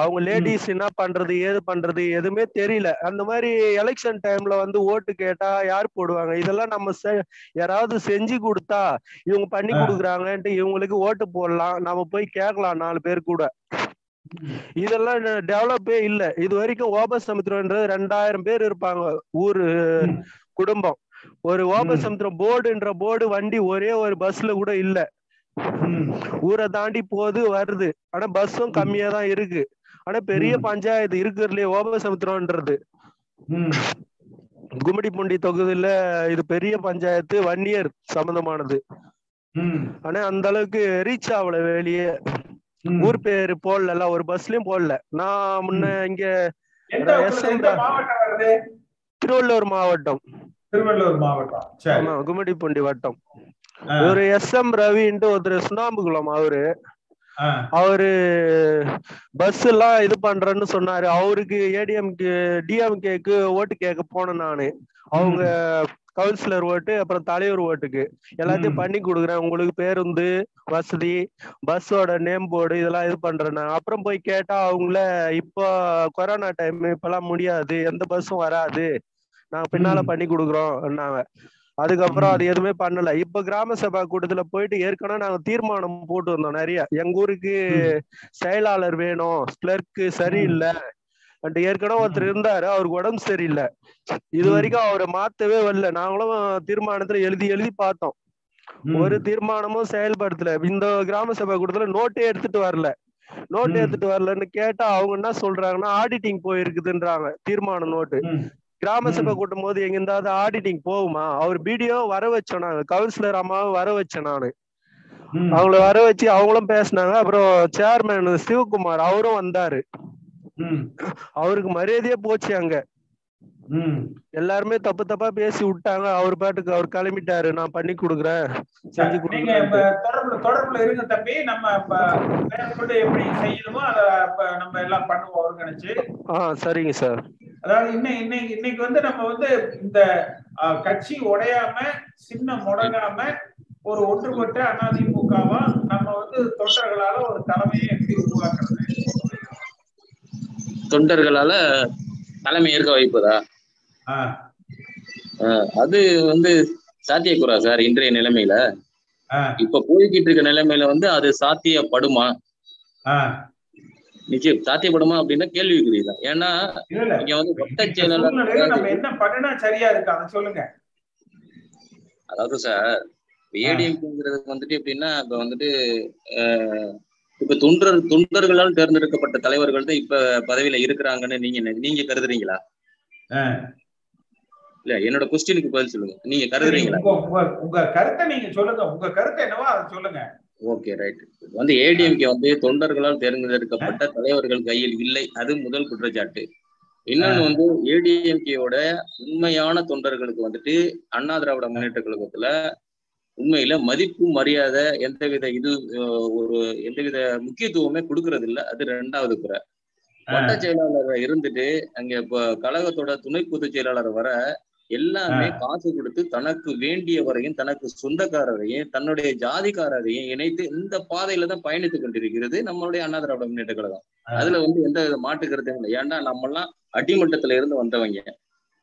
அவங்க லேடிஸ் என்ன பண்றது ஏது பண்றது எதுவுமே தெரியல. அந்த மாதிரி எலெக்ஷன் டைம்ல வந்து ஓட்டு கேட்டா யார் போடுவாங்க? இதெல்லாம் நம்ம யாராவது செஞ்சு கொடுத்தா இவங்க பண்ணி கொடுக்குறாங்கன்ட்டு இவங்களுக்கு ஓட்டு போடலாம், நம்ம போய் கேட்கலாம் நாலு பேர் கூட. இதெல்லாம் டெவலப்பே இல்ல. இது வரைக்கும் ஓபசமுத்திரம்ன்றது ரெண்டாயிரம் பேர் இருப்பாங்க ஊரு குடும்பம். ஒரு ஓபசமுத்திரம் போர்டுன்ற போர்டு வண்டி ஒரே ஒரு பஸ்ல கூட இல்ல. ஊரை தாண்டி போது வருது. ஆனா பஸ்ஸும் கம்மியா தான் இருக்கு. ஆனா பெரிய பஞ்சாயத்து இருக்கிறதுலயே ஓபசமுத்திரம்ன்றது கும்மிடிப்பூண்டி தொகுதியில இது பெரிய பஞ்சாயத்து, வன்னியர் சம்பந்தமானது. ஆனா அந்த அளவுக்கு ரீச் ஆகல, வெளியே ஊர் பேரு போடல, ஒரு பஸ்லயும் போடல. நான் முன்ன இங்க திருவள்ளூர் மாவட்டம் திருவள்ளூர் மாவட்டம் கும்மிடிப்பூண்டி வட்டம் ஒரு எஸ் எம் ரவின்ட்டு ஒருத்தர் சுண்ணாம்புக்குளம், அவரு அவரு பஸ் எல்லாம் இது பண்றேன்னு சொன்னாரு. அவருக்கு ஏடிஎம்கே டிஎம்கேக்கு ஓட்டு கேட்க போனேன் நானு. அவங்க கவுன்சிலர் ஓட்டு அப்புறம் தலைவர் ஓட்டுக்கு எல்லாத்தையும் பண்ணி கொடுக்குறேன், உங்களுக்கு பேருந்து வசதி பஸ்ஸோட நேம் போர்டு இதெல்லாம் இது பண்றேன். அப்புறம் போய் கேட்டா அவங்கள இப்போ கொரோனா டைம் இப்பெல்லாம் முடியாது, எந்த பஸ்ஸும் வராது, நாங்க பின்னால பண்ணி கொடுக்குறோம். நாங்க அதுக்கப்புறம் அது எதுவுமே பண்ணல. இப்ப கிராம சபா கூட்டத்துல போயிட்டு ஏற்கனவே நாங்க தீர்மானம் போட்டு வந்தோம் நிறைய. எங்க ஊருக்கு செயலாளர் வேணும், கிளர்க்கு சரியில்லை, அண்ட் ஏற்கனவே ஒருத்தர் இருந்தாரு அவருக்கு உடம்பு சரியில்லை, இது வரைக்கும் அவரை மாத்தவே வரல. நாங்களும் தீர்மானத்துல எழுதி எழுதி பார்த்தோம், ஒரு தீர்மானமும் செயல்படுத்தல. இந்த கிராம சபா கூட்டத்துல நோட்டே எடுத்துட்டு வரல. நோட்டு எடுத்துட்டு வரலன்னு கேட்டா அவங்க என்ன சொல்றாங்கன்னா ஆடிட்டிங் போயிருக்குதுன்றாங்க தீர்மான நோட்டு. கிராம சபை கூட்டும் போது எங்க இருந்தாவது ஆடிட்டிங் போகுமா? அவர் பிடிஓ வர வச்சோம் நாங்க, கவுன்சிலர் அம்மாவை வர வச்சேன் நானு, அவங்கள வர வச்சு அவங்களும் பேசினாங்க. அப்புறம் சேர்மேன் சிவகுமார் அவரும் வந்தாரு, அவருக்கு மரியாதையே போச்சு. அங்க எல்லாருமே தப்பு தப்பா பேசி விட்டாங்க. அவர் பாட்டுக்கு அவர் கிளம்பிட்டாரு, நான் பண்ணி கொடுக்குறேன் செஞ்சு கொடுக்குறேன். தொடர்புல இருங்க தம்பி, நம்ம சரிங்க சார். அதாவது இன்னும் இன்னைக்கு இன்னைக்கு வந்து நம்ம வந்து இந்த கட்சி உடையாம சின்ன முடங்காம ஒரு ஒன்றுபட்ட அதிமுகவா நம்ம வந்து தொண்டர்களால ஒரு தலைமையை எப்படி உருவாக்குறது, தொண்டர்களால தலைமை ஏற்க வைப்பதா, அது வந்து சாத்தியக்கூறா சார் இன்றைய நிலைமையில? இப்ப போய்கிட்டு இருக்க நிலைமையில வந்து அது சாத்தியப்படுமா? நிச்சயம் சாத்தியப்படுமா அப்படின்னா கேள்விக்குரியதா. ஏன்னா இங்க வந்து சொல்லுங்க, அதாவது சார் ஏடிஎம்கேங்கிறதுக்கு வந்துட்டு எப்படின்னா இப்ப வந்துட்டு இப்ப தொண்டர் தொண்டர்களால் தேர்ந்தெடுக்கப்பட்ட தலைவர்கள் தான் இப்ப பதவியில இருக்கிறாங்கன்னு நீங்க நீங்க கருதுறீங்களா? இல்ல என்னோட குவெஸ்டினுக்கு பதில் சொல்லுங்க, நீங்க கருதுறீங்களா? உங்க கருத்தை நீங்க சொல்லுங்க, உங்க கருத்தை என்னவோ அதை சொல்லுங்க. Okay right. வந்து ஏடிஎம்கே வந்து தொண்டர்களால் தேர்ந்தெடுக்கப்பட்ட தலைவர்கள் கையில் இல்லை, அது முதல் குற்றச்சாட்டு. இன்னொன்னு வந்து ஏடிஎம்கேயோட உண்மையான தொண்டர்களுக்கு வந்துட்டு அண்ணா திராவிட முன்னேற்ற கழகத்துல உண்மையில மதிப்பு மரியாதை எந்தவித இது ஒரு எந்தவித முக்கியத்துவமே கொடுக்கறது இல்லை, அது ரெண்டாவது குறை. வட்ட செயலாளர் இருந்துட்டு அங்க இப்ப கழகத்தோட துணை பொதுச் செயலாளர் வர எல்லாமே காசு கொடுத்து தனக்கு வேண்டியவரையும் தனக்கு சொந்தக்காரரையும் தன்னுடைய ஜாதிக்காரரையும் இணைத்து இந்த பாதையில தான் பயணித்துக் கொண்டிருக்கிறது நம்மளுடைய அண்ணா திராவிட முன்னேற்ற கழகம். அதுல வந்து எந்த வித மாற்றுக்கிறது இல்லை. ஏன்டா நம்ம எல்லாம் அடிமட்டத்துல இருந்து வந்தவங்க.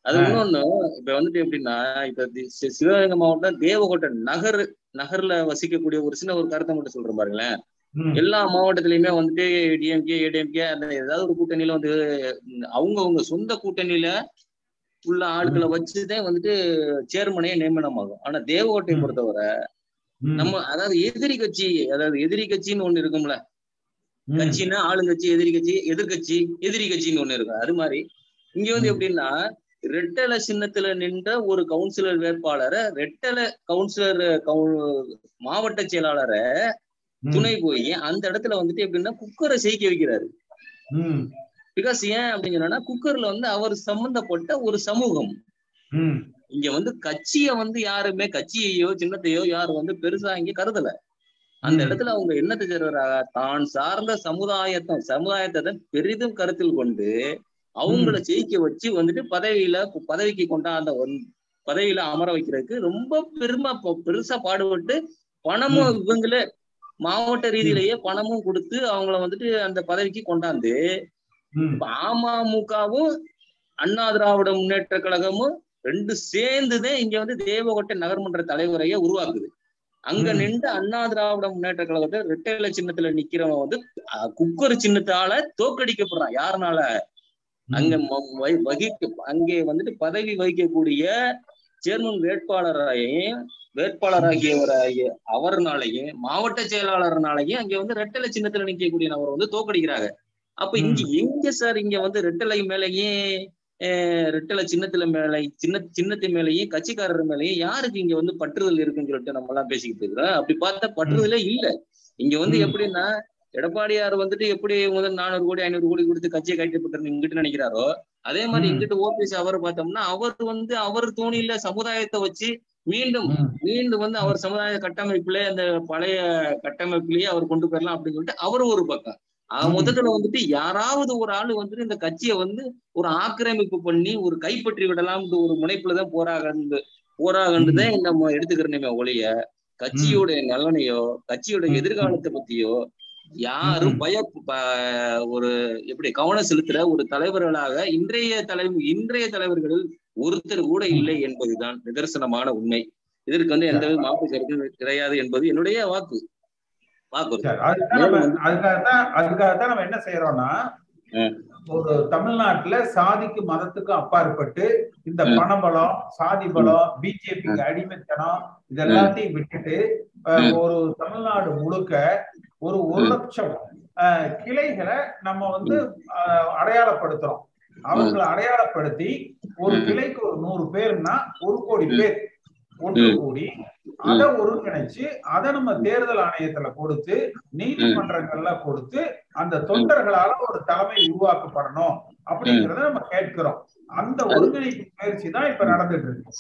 அது இன்னொன்னு இப்ப வந்துட்டு எப்படின்னா இப்ப சிவகங்கை மாவட்டம் தேவகோட்டை நகர் நகர்ல வசிக்கக்கூடிய ஒரு சின்ன ஒரு கருத்தை மட்டும் சொல்றேன் பாருங்களேன். எல்லா மாவட்டத்திலயுமே வந்துட்டு டிஎம்கே ஏடிஎம்கே அந்த ஏதாவது ஒரு கூட்டணியில வந்து அவங்கவுங்க சொந்த கூட்டணியில உள்ள ஆட்களை வச்சுதான் வந்துட்டு சேர்மனையே நியமனம் ஆகும். ஆனா தேவகோட்டையை பொறுத்தவரை நம்ம அதாவது எதிரி கட்சி, அதாவது எதிரி கட்சின்னு ஒண்ணு இருக்கும்ல, கட்சின்னா ஆளுங்கட்சி, எதிரி கட்சி, எதிர்கட்சி, எதிரி கட்சின்னு ஒண்ணு இருக்கும். அது மாதிரி இங்க வந்து எப்படின்னா ரெட்டல சின்னத்துல நின்ற ஒரு கவுன்சிலர் வேட்பாளரை ரெட்டல கவுன்சிலர் மாவட்ட செயலாளரை துணை போய் அந்த இடத்துல வந்துட்டு எப்படின்னா குக்கரை செய்ய வைக்கிறாரு. பிகாஸ் ஏன் அப்படின்னு சொன்னா குக்கர்ல வந்து அவர் சம்பந்தப்பட்ட ஒரு சமூகம். இங்க வந்து கட்சியை வந்து யாருமே கட்சியையோ சின்னத்தையோ யாரும் வந்து பெருசா இங்க கருதல. அந்த இடத்துல அவங்க என்னத்தை சேர்வராக தான் சார்ந்த சமுதாயத்தை சமுதாயத்தை தான் பெரிதும் கருத்தில் கொண்டு அவங்கள ஜெயிக்க வச்சு வந்துட்டு பதவியில பதவிக்கு கொண்டாந்த பதவியில அமர வைக்கிறதுக்கு ரொம்ப பெருமா பெருசா பாடுபட்டு பணமும் இவங்களே மாவட்ட ரீதியிலேயே பணமும் கொடுத்து அவங்கள வந்துட்டு அந்த பதவிக்கு கொண்டாந்து அமமுகவும் அண்ணா திராவிட முன்னேற்ற கழகமும் ரெண்டு சேர்ந்துதான் இங்க வந்து தேவகோட்டை நகர்மன்ற தலைவரையே உருவாக்குது. அங்க நின்று அண்ணா திராவிட முன்னேற்ற கழகத்தை ரெட்டையில சின்னத்துல நிக்கிறவங்க வந்து குக்கர் சின்னத்தால தோக்கடிக்கப்படுறான். யாருனால? அங்க வகிக்க அங்கே வந்துட்டு பதவி வகிக்கக்கூடிய சேர்மன் வேட்பாளரையும் வேட்பாளராகியவராகிய அவர்னாலேயே மாவட்ட செயலாளர்னாலேயே அங்க வந்து ரெட்டலை சின்னத்துல நிற்கக்கூடிய நபர் வந்து தோக்கடிக்கிறாங்க. அப்ப இங்க எங்க சார் இங்க வந்து ரெட்டலை மேலேயும் ரெட்டலை சின்னத்துல மேலே சின்ன சின்னத்தின் மேலேயும் கட்சிக்காரர் மேலேயும் யாருக்கு இங்க வந்து பற்றுதல் இருக்குன்னு சொல்லிட்டு நம்ம எல்லாம் பேசிக்கிட்டு இருக்கிறோம். அப்படி பார்த்தா பற்றுதலே இல்லை. இங்க வந்து எப்படின்னா எடப்பாடியார் வந்துட்டு எப்படி வந்து நானூறு கோடி ஐநூறு கோடி கொடுத்து கட்சியை கட்டிப்பட்டு இங்கிட்டு நினைக்கிறாரோ அதே மாதிரி இங்கிட்டு ஓபிஎஸ் அவர் பார்த்தோம்னா அவர் வந்து அவர் தோணியில சமுதாயத்தை வச்சு மீண்டும் மீண்டும் வந்து அவர் சமுதாய கட்டமைப்புல அந்த பழைய கட்டமைப்புலயே அவர் கொண்டு போயிடலாம் அப்படின்னு சொல்லிட்டு அவர் ஒரு பக்கம் முதல்ல வந்துட்டு யாராவது ஒரு ஆளு வந்துட்டு இந்த கட்சியை வந்து ஒரு ஆக்கிரமிப்பு பண்ணி ஒரு கைப்பற்றி விடலாம்னு ஒரு முனைப்புலதான் போராக போராகன்றதான் நம்ம எடுத்துக்கிறோமே ஒழிய கட்சியோடைய நலனையோ கட்சியோட எதிர்காலத்தை பத்தியோ யாரும் பய ஒரு எப்படி கவனம் செலுத்துற ஒரு தலைவர்களாக இன்றைய தலை இன்றைய தலைவர்களில் ஒருத்தர் கூட இல்லை என்பதுதான் நிதர்சனமான உண்மை. இதற்கு வந்து எந்த மாற்று கருத்து கிடையாது என்பது என்னுடைய வாக்கு வாக்கு அதுக்காகத்தான் அதுக்காகத்தான் நம்ம என்ன செய்யறோம்னா ஒரு தமிழ்நாட்டுல சாதிக்கு மதத்துக்கும் அப்பாற்பட்டு இந்த பணபலம் சாதி பலம் பிஜேபிக்கு அடிமைத்தனம் இதெல்லாத்தையும் விட்டுட்டு ஒரு தமிழ்நாடு முழுக்க ஒரு ஒரு லட்சம் கிளைகளை நம்ம வந்து அடையாளப்படுத்துறோம். அவர்களை அடையாளப்படுத்தி ஒரு கிளைக்கு ஒரு நூறு பேர்னா ஒரு கோடி பேர் ஒன்று கூடி அதை ஒருங்கிணைச்சு அதை நம்ம தேர்தல் ஆணையத்துல கொடுத்து நீதிமன்றங்கள்ல கொடுத்து அந்த தொண்டர்களால ஒரு தலைமை உருவாக்கப்படணும் அப்படிங்கறத நம்ம கேட்கிறோம். அந்த ஒருங்கிணைப்பு பயிற்சி தான் இப்ப நடந்துட்டு இருக்கு.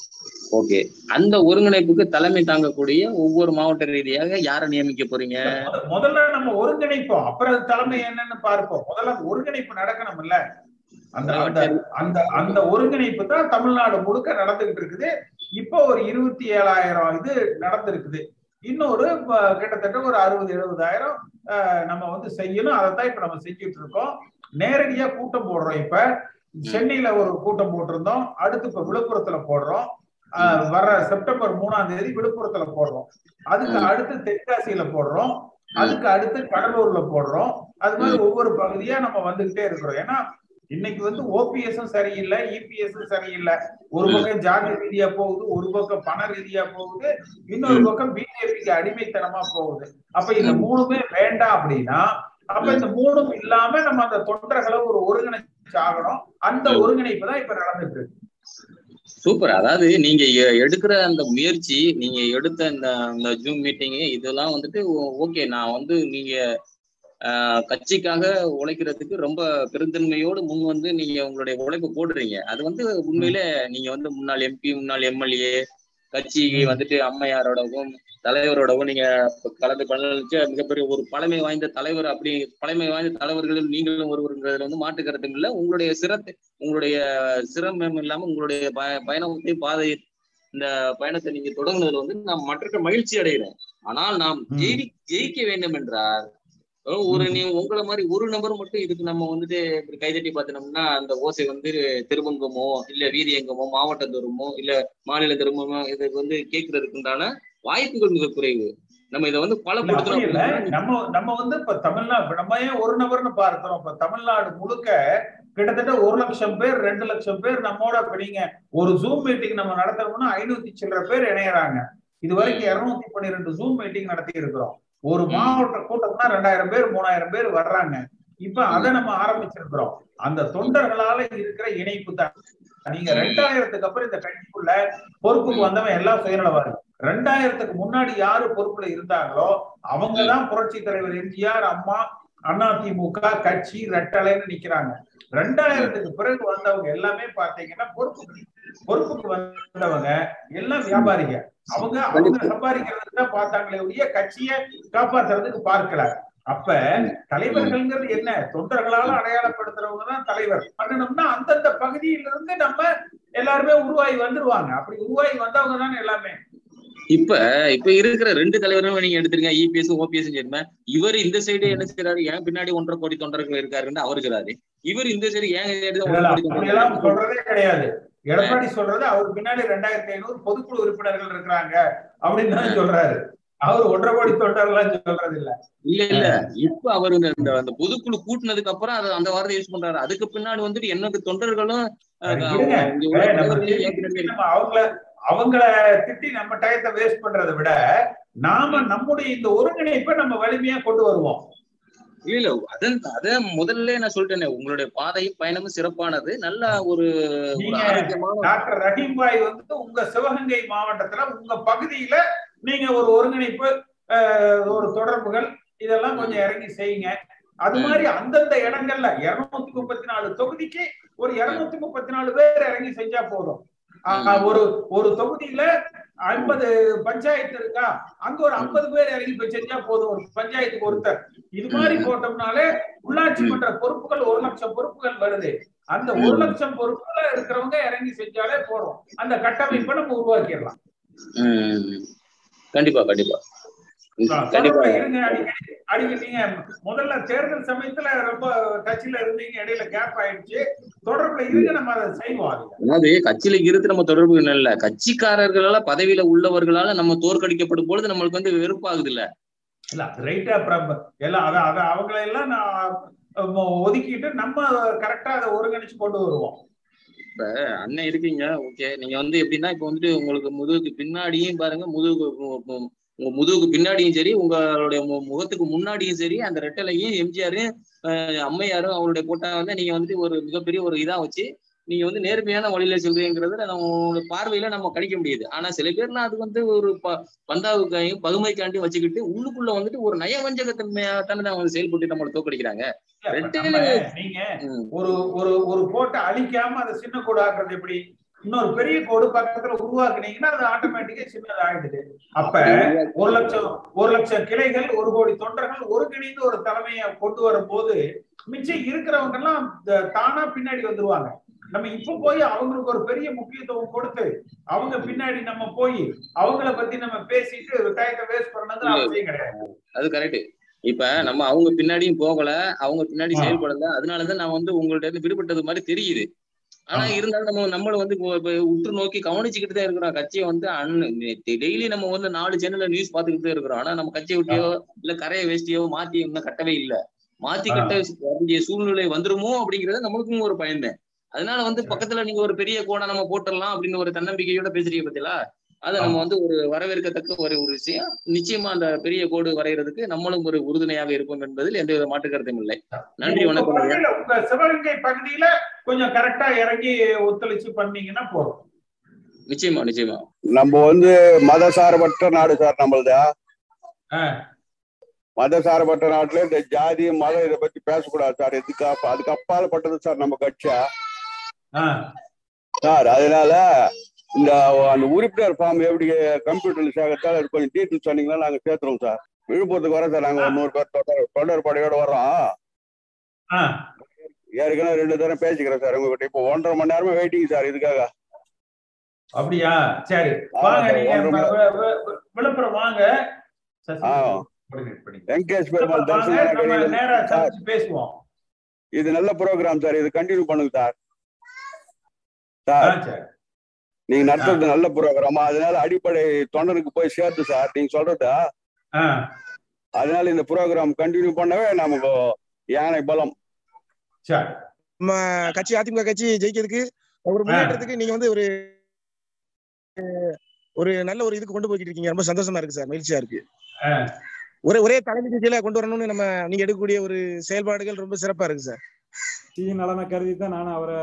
ஓகே, அந்த ஒருங்கிணைப்புக்கு தலைமை தாங்கக்கூடிய ஒவ்வொரு மாவட்ட ரீதியாக யாரை நியமிக்க போறீங்க? முதல்ல நம்ம ஒருங்கிணைப்போம், அப்புறம் தலைமை என்னன்னு பார்ப்போம். முதல்ல ஒருங்கிணைப்பு நடக்கணும்ல. அந்த அந்த அந்த ஒருங்கிணைப்பு தான் தமிழ்நாடு முழுக்க நடந்துகிட்டு இருக்குது. இப்போ ஒரு இருபத்தி ஏழாயிரம் இது நடந்திருக்குது. இன்னொரு கிட்டத்தட்ட ஒரு அறுபது எழுபதாயிரம் நம்ம வந்து செய்யணும். அதைத்தான் இப்ப நம்ம செஞ்சுட்டு இருக்கோம். நேரடியா கூட்டம் போடுறோம். இப்ப சென்னையில ஒரு கூட்டம் போட்டிருந்தோம். அடுத்து இப்ப விழுப்புரத்துல போடுறோம். வர செப்டம்பர் மூணாம் தேதி விழுப்புரத்துல போடுறோம். அதுக்கு அடுத்து தென்காசியில போடுறோம். அதுக்கு அடுத்து கடலூர்ல போடுறோம். அது மாதிரி ஒவ்வொரு பகுதியா நம்ம வந்துகிட்டே இருக்கிறோம். ஏன்னா இன்னைக்கு வந்து ஓபிஎஸும் சரியில்லை, இபிஎஸும் சரியில்லை. ஒரு பக்கம் ஜாதி ரீதியா போகுது, ஒரு பக்கம் பண ரீதியா போகுது, இன்னொரு பக்கம் பிஜேபிக்கு அடிமைத்தனமா போகுது. அப்ப இந்த மூணுமே வேண்டாம் அப்படின்னா அப்ப இந்த மூணும் இல்லாம நம்ம அந்த தொண்டர்களை ஒரு ஒருங்கிணைச்சு ஆகணும். அந்த ஒருங்கிணைப்பு தான் இப்ப நடந்துட்டு இருக்கு. சூப்பர். அதாவது நீங்க எடுக்கிற அந்த முயற்சி, நீங்க எடுத்த இந்த அந்த ஜூம் மீட்டிங் இதெல்லாம் வந்துட்டு ஓகே. நான் வந்து நீங்க கட்சிக்காக உழைக்கிறதுக்கு ரொம்ப பெருந்தன்மையோடு முன் வந்து நீங்க உங்களுடைய உழைப்பு போடுறீங்க. அது வந்து உண்மையில நீங்க வந்து முன்னாள் எம்பி முன்னாள் எம்எல்ஏ கட்சிக்கு வந்துட்டு அம்மையாரோடவும் தலைவரோடவும் நீங்க கலந்து பலனளிச்ச மிகப்பெரிய ஒரு பழமை வாய்ந்த தலைவர். அப்படி பழமை வாய்ந்த தலைவர்களும் நீங்களும் ஒருவருங்கிறதுல வந்து மாற்று கருத்தும் இல்லை. உங்களுடைய சிரத்தை உங்களுடைய சிரமம் இல்லாம உங்களுடைய ப பயணத்தை பாதை இந்த பயணத்தை நீங்க தொடங்குனதுல வந்து நாம் மற்ற மகிழ்ச்சி அடைகிறோம். ஆனால் நாம் ஜெயி ஜெயிக்க வேண்டும் என்றால் ஒரு நீ உங்களை மாதிரி ஒரு நபர் மட்டும் இதுக்கு நம்ம வந்துட்டு இப்படி கைதட்டி பார்த்தினோம்னா அந்த ஓசை வந்து திருவங்கமோ இல்ல வீரியங்கமோ மாவட்ட தூரமோ இல்ல மாநில தூரமோ இதுக்கு வந்து கேட்கறதுக்குண்டான வாய்ப்புகள் மிக குறைவு. நம்ம இதை வந்து பல படுத்தணும். நம்ம நம்ம வந்து இப்ப தமிழ்நாடு நம்ம ஏன் ஒரு நபர்னு பார்த்தோம். இப்ப தமிழ்நாடு முழுக்க கிட்டத்தட்ட ஒரு லட்சம் பேர் ரெண்டு லட்சம் பேர் நம்மோட நீங்க ஒரு ஜூம் மீட்டிங் நம்ம நடத்தணும்னா ஐநூத்தி சில்லற பேர் இணையறாங்க. இது வரைக்கும் இருநூத்தி பன்னிரெண்டு ஜூம் மீட்டிங் நடத்தி இருக்கிறோம். ஒரு மாவட்ட கூட்டம்னா ரெண்டாயிரம் பேர் மூணாயிரம் பேர் வர்றாங்க. இப்ப அதை நம்ம ஆரம்பிச்சிருக்கிறோம். அந்த தொண்டர்களால இருக்கிற இணைப்பு தான். நீங்க ரெண்டாயிரத்துக்கு அப்புறம் இந்த கட்சிக்குள்ள பொறுப்புக்கு வந்தவன் எல்லாம் சுயநலவாதி. ரெண்டாயிரத்துக்கு முன்னாடி யாரு பொறுப்புல இருந்தாங்களோ அவங்கதான் புரட்சி தலைவர் எம்ஜிஆர் அம்மா அதிமுக கட்சி ரெட்டலைன்னு நிக்கிறாங்க. ரெண்டாயிரத்துக்கு பிறகு வந்தவங்க எல்லாமே பாத்தீங்கன்னா பொறுப்புக்கு பொறுப்புக்கு வந்தவங்க எல்லாம் வியாபாரிங்க. அவங்க அவங்க சம்பாதிக்கிறதுக்கு தான் பார்த்தாங்களே ஒழிய கட்சியை காப்பாத்துறதுக்கு பார்க்கல. அப்ப தலைவர்கள்ங்கிறது என்ன? தொண்டர்களால அடையாளப்படுத்துறவங்கதான் தலைவர் பண்ணணும்னா அந்தந்த பகுதியிலிருந்து நம்ம எல்லாருமே உருவாகி வந்துருவாங்க. அப்படி உருவாகி வந்தவங்க தானே எல்லாமே. இப்ப இப்ப இருக்கிற ரெண்டு தலைவரும் நீங்க எடுத்துருங்க, இபிஎஸ் ஓபிஎஸ் சேர்ந்த இவர் இந்த சைடு என்ன செய்யறாரு, ஏன் பின்னாடி ஒன்றரை கோடி தொண்டர்கள் இருக்காருன்னு அவருக்குறாரு. இவர் இந்த சைடு ஏன் சொல்றதே கிடையாது. எடப்பாடி சொல்றது அவருக்கு பின்னாடி ரெண்டாயிரத்தி ஐநூறு பொதுக்குழு உறுப்பினர்கள் இருக்கிறாங்க அப்படின்னு தான் சொல்றாரு. அவரு ஒன்றரை கோடி தொண்டர்கள் சொல்றது இல்ல இல்ல இல்ல இப்ப அவரு அந்த பொதுக்குழு கூட்டினதுக்கு அப்புறம் அதை அந்த வார்த்தை யூஸ் பண்றாரு. அதுக்கு பின்னாடி வந்துட்டு எனக்கு தொண்டர்களும் அவங்கள அவங்களை திட்டி நம்ம டயத்தை வேஸ்ட் பண்றதை விட நாம நம்முடைய இந்த ஒருங்கிணைப்பை நம்ம வலிமையா கொண்டு வருவோம். இல்ல அதன் அத முதல்ல நான் சொல்லிட்டேனே, உங்களுடைய பாதையும் பயணமும் சிறப்பானது. நல்ல ஒரு டாக்டர் ரஹீம் பாய் வந்து உங்க சிவகங்கை மாவட்டத்துல உங்க பகுதியில நீங்க ஒரு ஒருங்கிணைப்பு, ஒரு தொடர்புகள் இதெல்லாம் கொஞ்சம் இறங்கி செய்யுங்க. அது மாதிரி அந்தந்த இடங்கள்ல இருநூத்தி முப்பத்தி நாலு தொகுதிக்கு ஒரு இருநூத்தி முப்பத்தி நாலு பேர் இறங்கி செஞ்சா போதும். ஒரு ஒரு தொகுதியில ஐம்பது பஞ்சாயத்து இருக்கா, அங்க ஒரு ஐம்பது பேர் இறங்கி போய் செஞ்சா போதும், ஒரு பஞ்சாயத்துக்கு ஒருத்தர். இது மாதிரி போட்டோம்னாலே உள்ளாட்சி மன்ற பொறுப்புகள் ஒரு லட்சம் பொறுப்புகள் வருது. அந்த ஒரு லட்சம் பொறுப்புல இருக்கிறவங்க இறங்கி செஞ்சாலே போறோம், அந்த கட்டமைப்பை நம்ம உருவாக்கிடலாம். கண்டிப்பா கண்டிப்பா இருங்க. அடிக்கடி நீங்க முதல்ல தேர்தல் சமயத்துல ரொம்ப கட்சியில இருந்தீங்க, இடையில கேப் ஆயிடுச்சு, தொடர்புல இருங்க, நம்ம அதை செய்வோம். அதாவது கட்சியில இருந்து நம்ம தொடர்பு இல்ல, கட்சிக்காரர்களால பதவியில உள்ளவர்களால நம்ம தோற்கடிக்கப்படும் பொழுது நம்மளுக்கு வந்து வெறுப்பாகுது இல்ல இல்ல ரைட்டா எல்லாம் அத அத அவங்களை எல்லாம் நான் ஒதுக்கிட்டு நம்ம கரெக்டா அதை ஒருங்கிணைச்சு கொண்டு வருவோம். இப்ப அண்ணன் இருக்கீங்க, ஓகே, நீங்க வந்து எப்படின்னா இப்ப வந்துட்டு உங்களுக்கு முதுகுக்கு பின்னாடியும் பாருங்க, முதுகு உங்க முதுகுக்கு பின்னாடியும் சரி, உங்களுடைய முகத்துக்கு முன்னாடியும் சரி, அந்த ரெட்டலையும் எம்ஜிஆரும் அம்மையாரும் அவருடைய போட்டா வந்து நீங்க வந்துட்டு ஒரு மிகப்பெரிய ஒரு இதா வச்சு நீங்க வந்து நேர்மையான வழியில செல்றீங்கிறத நம்மளோட பார்வையில நம்ம கணிக்க முடியுது. ஆனா சில பேர்லாம் அது வந்து ஒரு ப பந்தாவுக்காயும் பகுமைக்காண்டியும் வச்சுக்கிட்டு உள்ளுக்குள்ள வந்துட்டு ஒரு நயவஞ்சகத்தன்மையாத்தானே அவங்க செயல்பட்டு நம்மளை தோக்கடிக்கிறாங்க. நீங்க ஒரு ஒரு ஒரு போட்டை அழிக்காம அதை சின்ன கூட ஆக்குறது எப்படி? இன்னொரு பெரிய கோடு பக்கத்துல உருவாக்குனீங்கன்னா அது ஆட்டோமேட்டிக்கா சின்னது ஆயிடுது. அப்ப ஒரு லட்சம் ஒரு லட்சம் கிளைகள், ஒரு கோடி தொண்டர்கள் ஒருங்கிணைந்து ஒரு தலைமையை கொண்டு வரும் போது மிச்சம் இருக்கிறவங்க எல்லாம் தானா பின்னாடி வந்துருவாங்க. நம்ம இப்ப போய் அவங்களுக்கு ஒரு பெரிய முக்கியத்துவம் கொடுத்து அவங்க பின்னாடி நம்ம போய் அவங்கள பத்தி நம்ம பேசிட்டு டைத்தை வேஸ்ட் பண்ணது அவசியம் கிடையாது. அது கரெக்ட். இப்ப நம்ம அவங்க பின்னாடியும் போகல, அவங்க பின்னாடி செயல்படல, அதனாலதான் நான் வந்து உங்கள்ட்ட விடுபட்டது மாதிரி தெரியுது. ஆனா இருந்தாலும் நம்ம நம்மள வந்து உற்று நோக்கி கவனிச்சுக்கிட்டு தான் இருக்கிறோம். கட்சியை வந்து டெய்லி நம்ம வந்து நாலு சேனல்ல நியூஸ் பாத்துக்கிட்டு தான் இருக்கிறோம். ஆனா நம்ம கட்சியை விட்டியோ இல்ல கரையை வேஸ்டியோ மாத்தி இன்னும் கட்டவே இல்லை. மாத்தி கட்ட சூழ்நிலை வந்துருமோ அப்படிங்கறத நம்மளுக்கும் ஒரு பயந்தேன். அதனால வந்து பக்கத்துல நீங்க ஒரு பெரிய கோணம் நம்ம போட்டுடலாம் அப்படின்னு ஒரு தன்னம்பிக்கையோட பேசுறீங்க பத்திலா, அதை நம்ம வந்து ஒரு வரவேற்கத்தக்க ஒரு ஒரு விஷயம். நிச்சயமா அந்த பெரிய கோடு வரைகிறதுக்கு நம்மளும் ஒரு உறுதுணையாக இருப்போம் என்பதில் எந்த வித மாற்று கருத்தும் இல்லை. நன்றி, வணக்கம். உங்க சிவகங்கை பகுதியில கொஞ்சம் கரெக்டா இறங்கி ஒத்துழைச்சு பண்ணீங்கன்னா போறோம். நிச்சயமா நிச்சயமா நம்ம வந்து மதசார்பற்ற நாடு சார் நம்மளதா. மதசார்பற்ற நாட்டுல இந்த ஜாதி மதம் இதை பத்தி பேசக்கூடாது சார். எதுக்கு அதுக்கு அப்பால் பட்டது சார் நம்ம கட்சியா சார். அதனால இந்த அந்த உறுப்பினர் ஃபார்ம் எப்படி கம்ப்யூட்டர்ல சேர்க்கறதால கொஞ்சம் டீட்டெயில் சொன்னீங்கன்னா நாங்க சேர்த்துறோம் சார். விழுப்புரத்துக்கு வரோம் சார். நாங்க நூறு பேர் தொடர் தொடர் படையோட வர்றோம். ஏற்கனவே ரெண்டு தரம் பேசிக்கிறேன் சார் உங்ககிட்ட. இப்போ ஒன்றரை மணி நேரமா வெயிட்டிங் சார் இதுக்காக. அப்படியா? சரி வாங்க, விழுப்புரம் வாங்க. வெங்கடேஷ் பெருமாள் தரிசனம் பேசுவோம். இது நல்ல ப்ரோக்ராம் சார், இது கண்டினியூ பண்ணுங்க சார். சார் நீங்க நடத்துறது நல்ல ப்ரோக்ராமா, அதனால அடிப்படை தொண்டனுக்கு போய் சேர்த்து சார் நீங்க சொல்றதா. அதனால இந்த ப்ரோக்ராம் கண்டினியூ பண்ணவே நமக்கு யானை பலம். நம்ம கட்சி அதிமுக கட்சி ஜெயிக்கிறதுக்கு ஒரு முன்னேற்றத்துக்கு நீங்க வந்து ஒரு ஒரு நல்ல ஒரு இதுக்கு கொண்டு போய்கிட்டு இருக்கீங்க. ரொம்ப சந்தோஷமா இருக்கு சார், மகிழ்ச்சியா இருக்கு. ஒரே ஒரே தலைமைக்கு கீழே கொண்டு வரணும்னு நம்ம நீங்க எடுக்கக்கூடிய ஒரு செயல்பாடுகள் ரொம்ப சிறப்பா இருக்கு சார். நலனை கருதி தான் நான் அவரை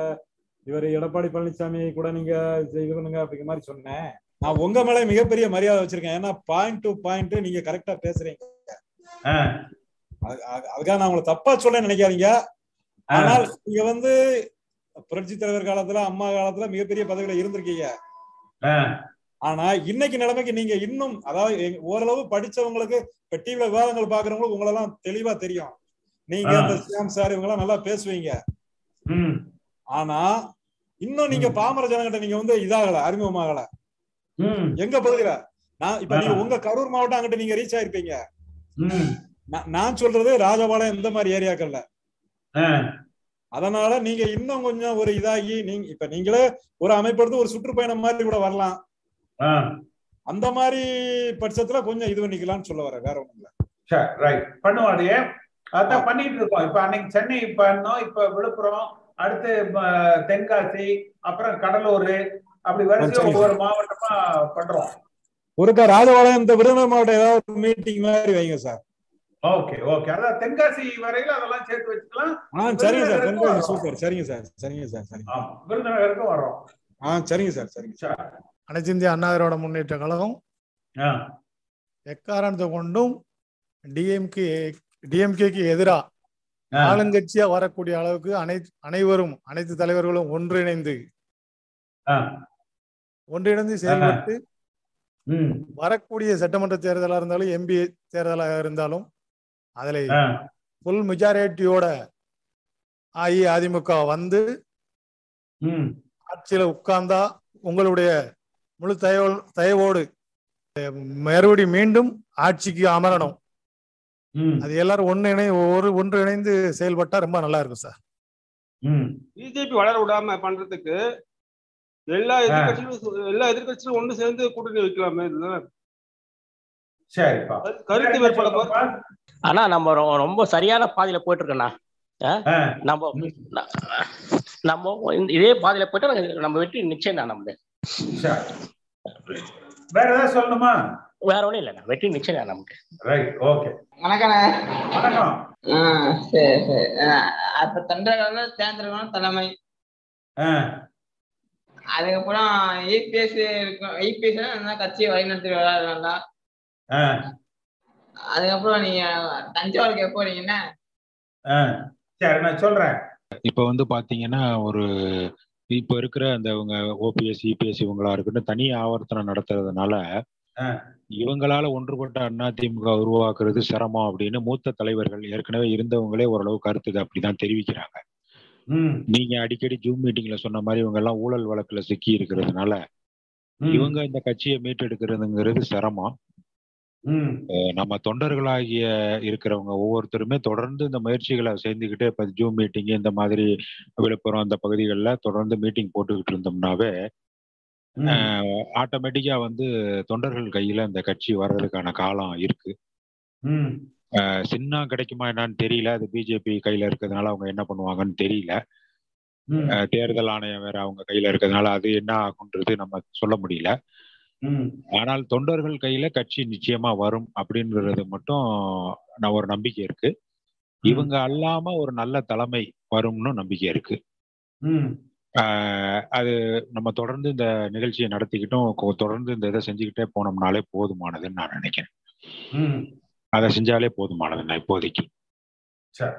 இவர் எடப்பாடி பழனிசாமி கூட நீங்க இது பண்ணுங்க அப்படிங்கிற மாதிரி சொன்னேன். நான் உங்க மேல மிகப்பெரிய மரியாதை வச்சிருக்கேன். ஏன்னா பாயிண்ட் டு பாயிண்ட் நீங்க கரெக்டா பேசுறீங்க. அதுக்காக நான் உங்களை தப்பா சொல்ல நினைக்காதீங்க. ஆனால் நீங்க வந்து புரட்சி தலைவர் காலத்துல அம்மா காலத்துல மிகப்பெரிய பதவியில இருந்திருக்கீங்க. ஆனா இன்னைக்கு நிலைமைக்கு நீங்க இன்னும், அதாவது ஓரளவு படிச்சவங்களுக்கு இப்ப டிவில விவாதங்கள் பாக்குறவங்களுக்கு உங்களெல்லாம் தெளிவா தெரியும். நீங்க இந்த சியாம் சார் இவங்க எல்லாம் நல்லா பேசுவீங்க. ஆனா இன்னும் நீங்க பாமர ஜனங்கிட்ட நீங்க வந்து இதாகல, அறிமுகமாகல. எங்க பகுதியில நான் இப்ப நீங்க உங்க கரூர் மாவட்டம் அங்கிட்ட நீங்க ரீச் ஆயிருப்பீங்க. நான் சொல்றது ராஜபாளையம் இந்த மாதிரி ஏரியாக்கள்ல. அதனால நீங்க இன்னும் கொஞ்சம் ஒரு இதாகி நீங்க இப்ப நீங்களே ஒரு அமைப்படுத்து ஒரு சுற்றுப்பயணம் மாதிரி கூட வரலாம். அந்த மாதிரி பட்சத்துல கொஞ்சம் இது பண்ணிக்கலாம்னு சொல்ல வர, வேற ஒண்ணும் இல்ல. பண்ணுவாரு, அதான் பண்ணிட்டு இருக்கோம். இப்ப அன்னைக்கு சென்னை பண்ணோம், இப்ப விழுப்புரம், அடுத்து தென்காசி, அப்புறம் கடலூர், அப்படி வரிசையா ஒவ்வொரு மாவட்டமா பண்றோம். ஒருக்கா ராஜபாளையம் விருதுநகர் மாவட்டம் ஏதாவது மீட்டிங் மாதிரி வைங்க சார். ஓகே ஓகே, அதான் தென்காசி வரையில அதெல்லாம் சேர்த்து வச்சுக்கலாம். ஆ சரிங்க சார், தென்காசி சூப்பர். சரிங்க சார், சரிங்க சார், சரிங்க. விருதுநகருக்கு வரோம். ஆ சரிங்க சார், சரிங்க சார். அனைத்து இந்திய அண்ணா திராவிட முன்னேற்ற கழகம் எக்காரணத்தை கொண்டும் டிஎம்கே டிஎம்கேக்கு எதிராக ஆளுங்கட்சியா வரக்கூடிய அளவுக்கு அனை அனைவரும் அனைத்து தலைவர்களும் ஒன்றிணைந்து ஒன்றிணைந்து செயல்பட்டு வரக்கூடிய சட்டமன்ற தேர்தலாக இருந்தாலும் எம்பி தேர்தலாக இருந்தாலும் அதுல ஃபுல் மெஜாரிட்டியோட அஇஅதிமுக வந்து ஆட்சியில உட்கார்ந்தா உங்களுடைய முழு தயவோ தயவோடு மறுபடி மீண்டும் ஆட்சிக்கு அமரணும். அது எல்லாரும் ஒன்று இணை ஒரு ஒன்று இணைந்து செயல்பட்டா ரொம்ப நல்லா இருக்கும் சார். பிஜேபி வளர விடாம பண்றதுக்கு எல்லா எதிர்கட்சிகளும் எல்லா எதிர்கட்சிகளும் ஒன்று சேர்ந்து கூட்டணி வைக்கலாமே. கருத்து வேறுபாடு ஆனா நம்ம ரொம்ப சரியான பாதையில போயிட்டு இருக்கோம்ண்ணா. நம்ம நம்ம இதே பாதையில போயிட்டு நம்ம வெற்றி நிச்சயம் தான். நம்ம வேற ஏதாவது சொல்லணுமா? வேற ஒண்ணும் இல்லண்ணா, வெற்றி நிச்சயம் நமக்கு. அப்ப தொண்டர்கள் தேர்ந்தெடுக்க தலைமை, அதுக்கப்புறம் இபிஎஸ் இருக்கும். இபிஎஸ் கட்சியை வழிநடத்தி விளையாடுறா. அதுக்கப்புறம் நீங்க தஞ்சாவூருக்கு எப்போ வரீங்கன்னா சரி நான் சொல்றேன். இப்ப வந்து பாத்தீங்கன்னா ஒரு இப்ப இருக்கிற அந்த இவங்க ஓபிஎஸ் இபிஎஸ் இவங்களா இருக்கட்டும் தனி ஆவர்த்தனம் நடத்துறதுனால இவங்களால ஒன்றுபட்ட அதிமுக உருவாக்குறது சிரமம் அப்படின்னு மூத்த தலைவர்கள் ஏற்கனவே இருந்தவங்களே ஓரளவு கருத்து அப்படிதான் தெரிவிக்கிறாங்க. நீங்க அடிக்கடி ஜூம் மீட்டிங்ல சொன்ன மாதிரி இவங்க எல்லாம் ஊழல் வழக்குல சிக்கி இருக்கிறதுனால இவங்க இந்த கட்சியை மீட்டெடுக்கிறதுங்கிறது சிரமம். நம்ம தொண்டர்களாகிய இருக்கிறவங்க ஒவ்வொருத்தருமே தொடர்ந்து இந்த முயற்சிகளை சேர்ந்துக்கிட்டே இப்போ ஜூம் மீட்டிங் இந்த மாதிரி விழுப்புரம் அந்த பகுதிகளில் தொடர்ந்து மீட்டிங் போட்டுக்கிட்டு இருந்தோம்னாவே ஆட்டோமேட்டிக்கா வந்து தொண்டர்கள் கையில அந்த கட்சி வர்றதுக்கான காலம் இருக்கு. சின்ன கிடைக்குமா என்னான்னு தெரியல, அது பிஜேபி கையில இருக்கிறதுனால அவங்க என்ன பண்ணுவாங்கன்னு தெரியல. தேர்தல் ஆணையம் வேற அவங்க கையில இருக்கிறதுனால அது என்ன ஆகுன்றது நம்ம சொல்ல முடியல. ஆனால் தொண்டர்கள் கையில கட்சி நிச்சயமா வரும் அப்படிங்கிறது மட்டும் நான் ஒரு நம்பிக்கை இருக்கு. இவங்க அல்லாம ஒரு நல்ல தலைமை வரும்னு நம்பிக்கை இருக்கு. அது நம்ம தொடர்ந்து இந்த நிகழ்ச்சியை நடத்திக்கிட்டும் தொடர்ந்து இந்த இதை செஞ்சுக்கிட்டே போனோம்னாலே போதுமானதுன்னு நான் நினைக்கிறேன். அதை செஞ்சாலே போதுமானதுண்ணா இப்போதைக்கு. சார்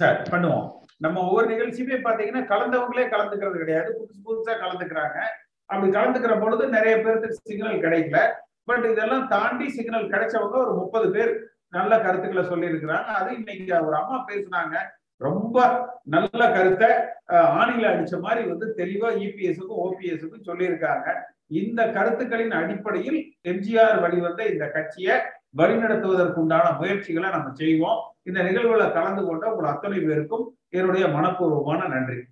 சார் பண்ணுவோம். நம்ம ஒவ்வொரு நிகழ்ச்சியுமே பாத்தீங்கன்னா கலந்தவங்களே கலந்துக்கிறது கிடையாது, புதுசு புதுசா கலந்துக்கிறாங்க. அப்படி கலந்துக்கிற பொழுது நிறைய பேருக்கு சிக்னல் கிடைக்கல. பட் இதெல்லாம் தாண்டி சிக்னல் கிடைச்சவங்க ஒரு முப்பது பேர் நல்ல கருத்துக்களை சொல்லி இருக்கிறாங்க. அது இன்னைக்கு ஒரு அம்மா பேசுனாங்க, ரொம்ப நல்ல கருத்தை ஆணில அடிச்ச மாதிரி வந்து தெளிவா இபிஎஸ்க்கும் ஓபிஎஸ்க்கும் சொல்லியிருக்காங்க. இந்த கருத்துக்களின் அடிப்படையில் எம்ஜிஆர் வழிவந்த இந்த கட்சியை வழிநடத்துவதற்குண்டான முயற்சிகளை நம்ம செய்வோம். இந்த நிகழ்வுல கலந்து கொண்ட உங்கள் அத்தனை பேருக்கும் என்னுடைய மனப்பூர்வமான நன்றி.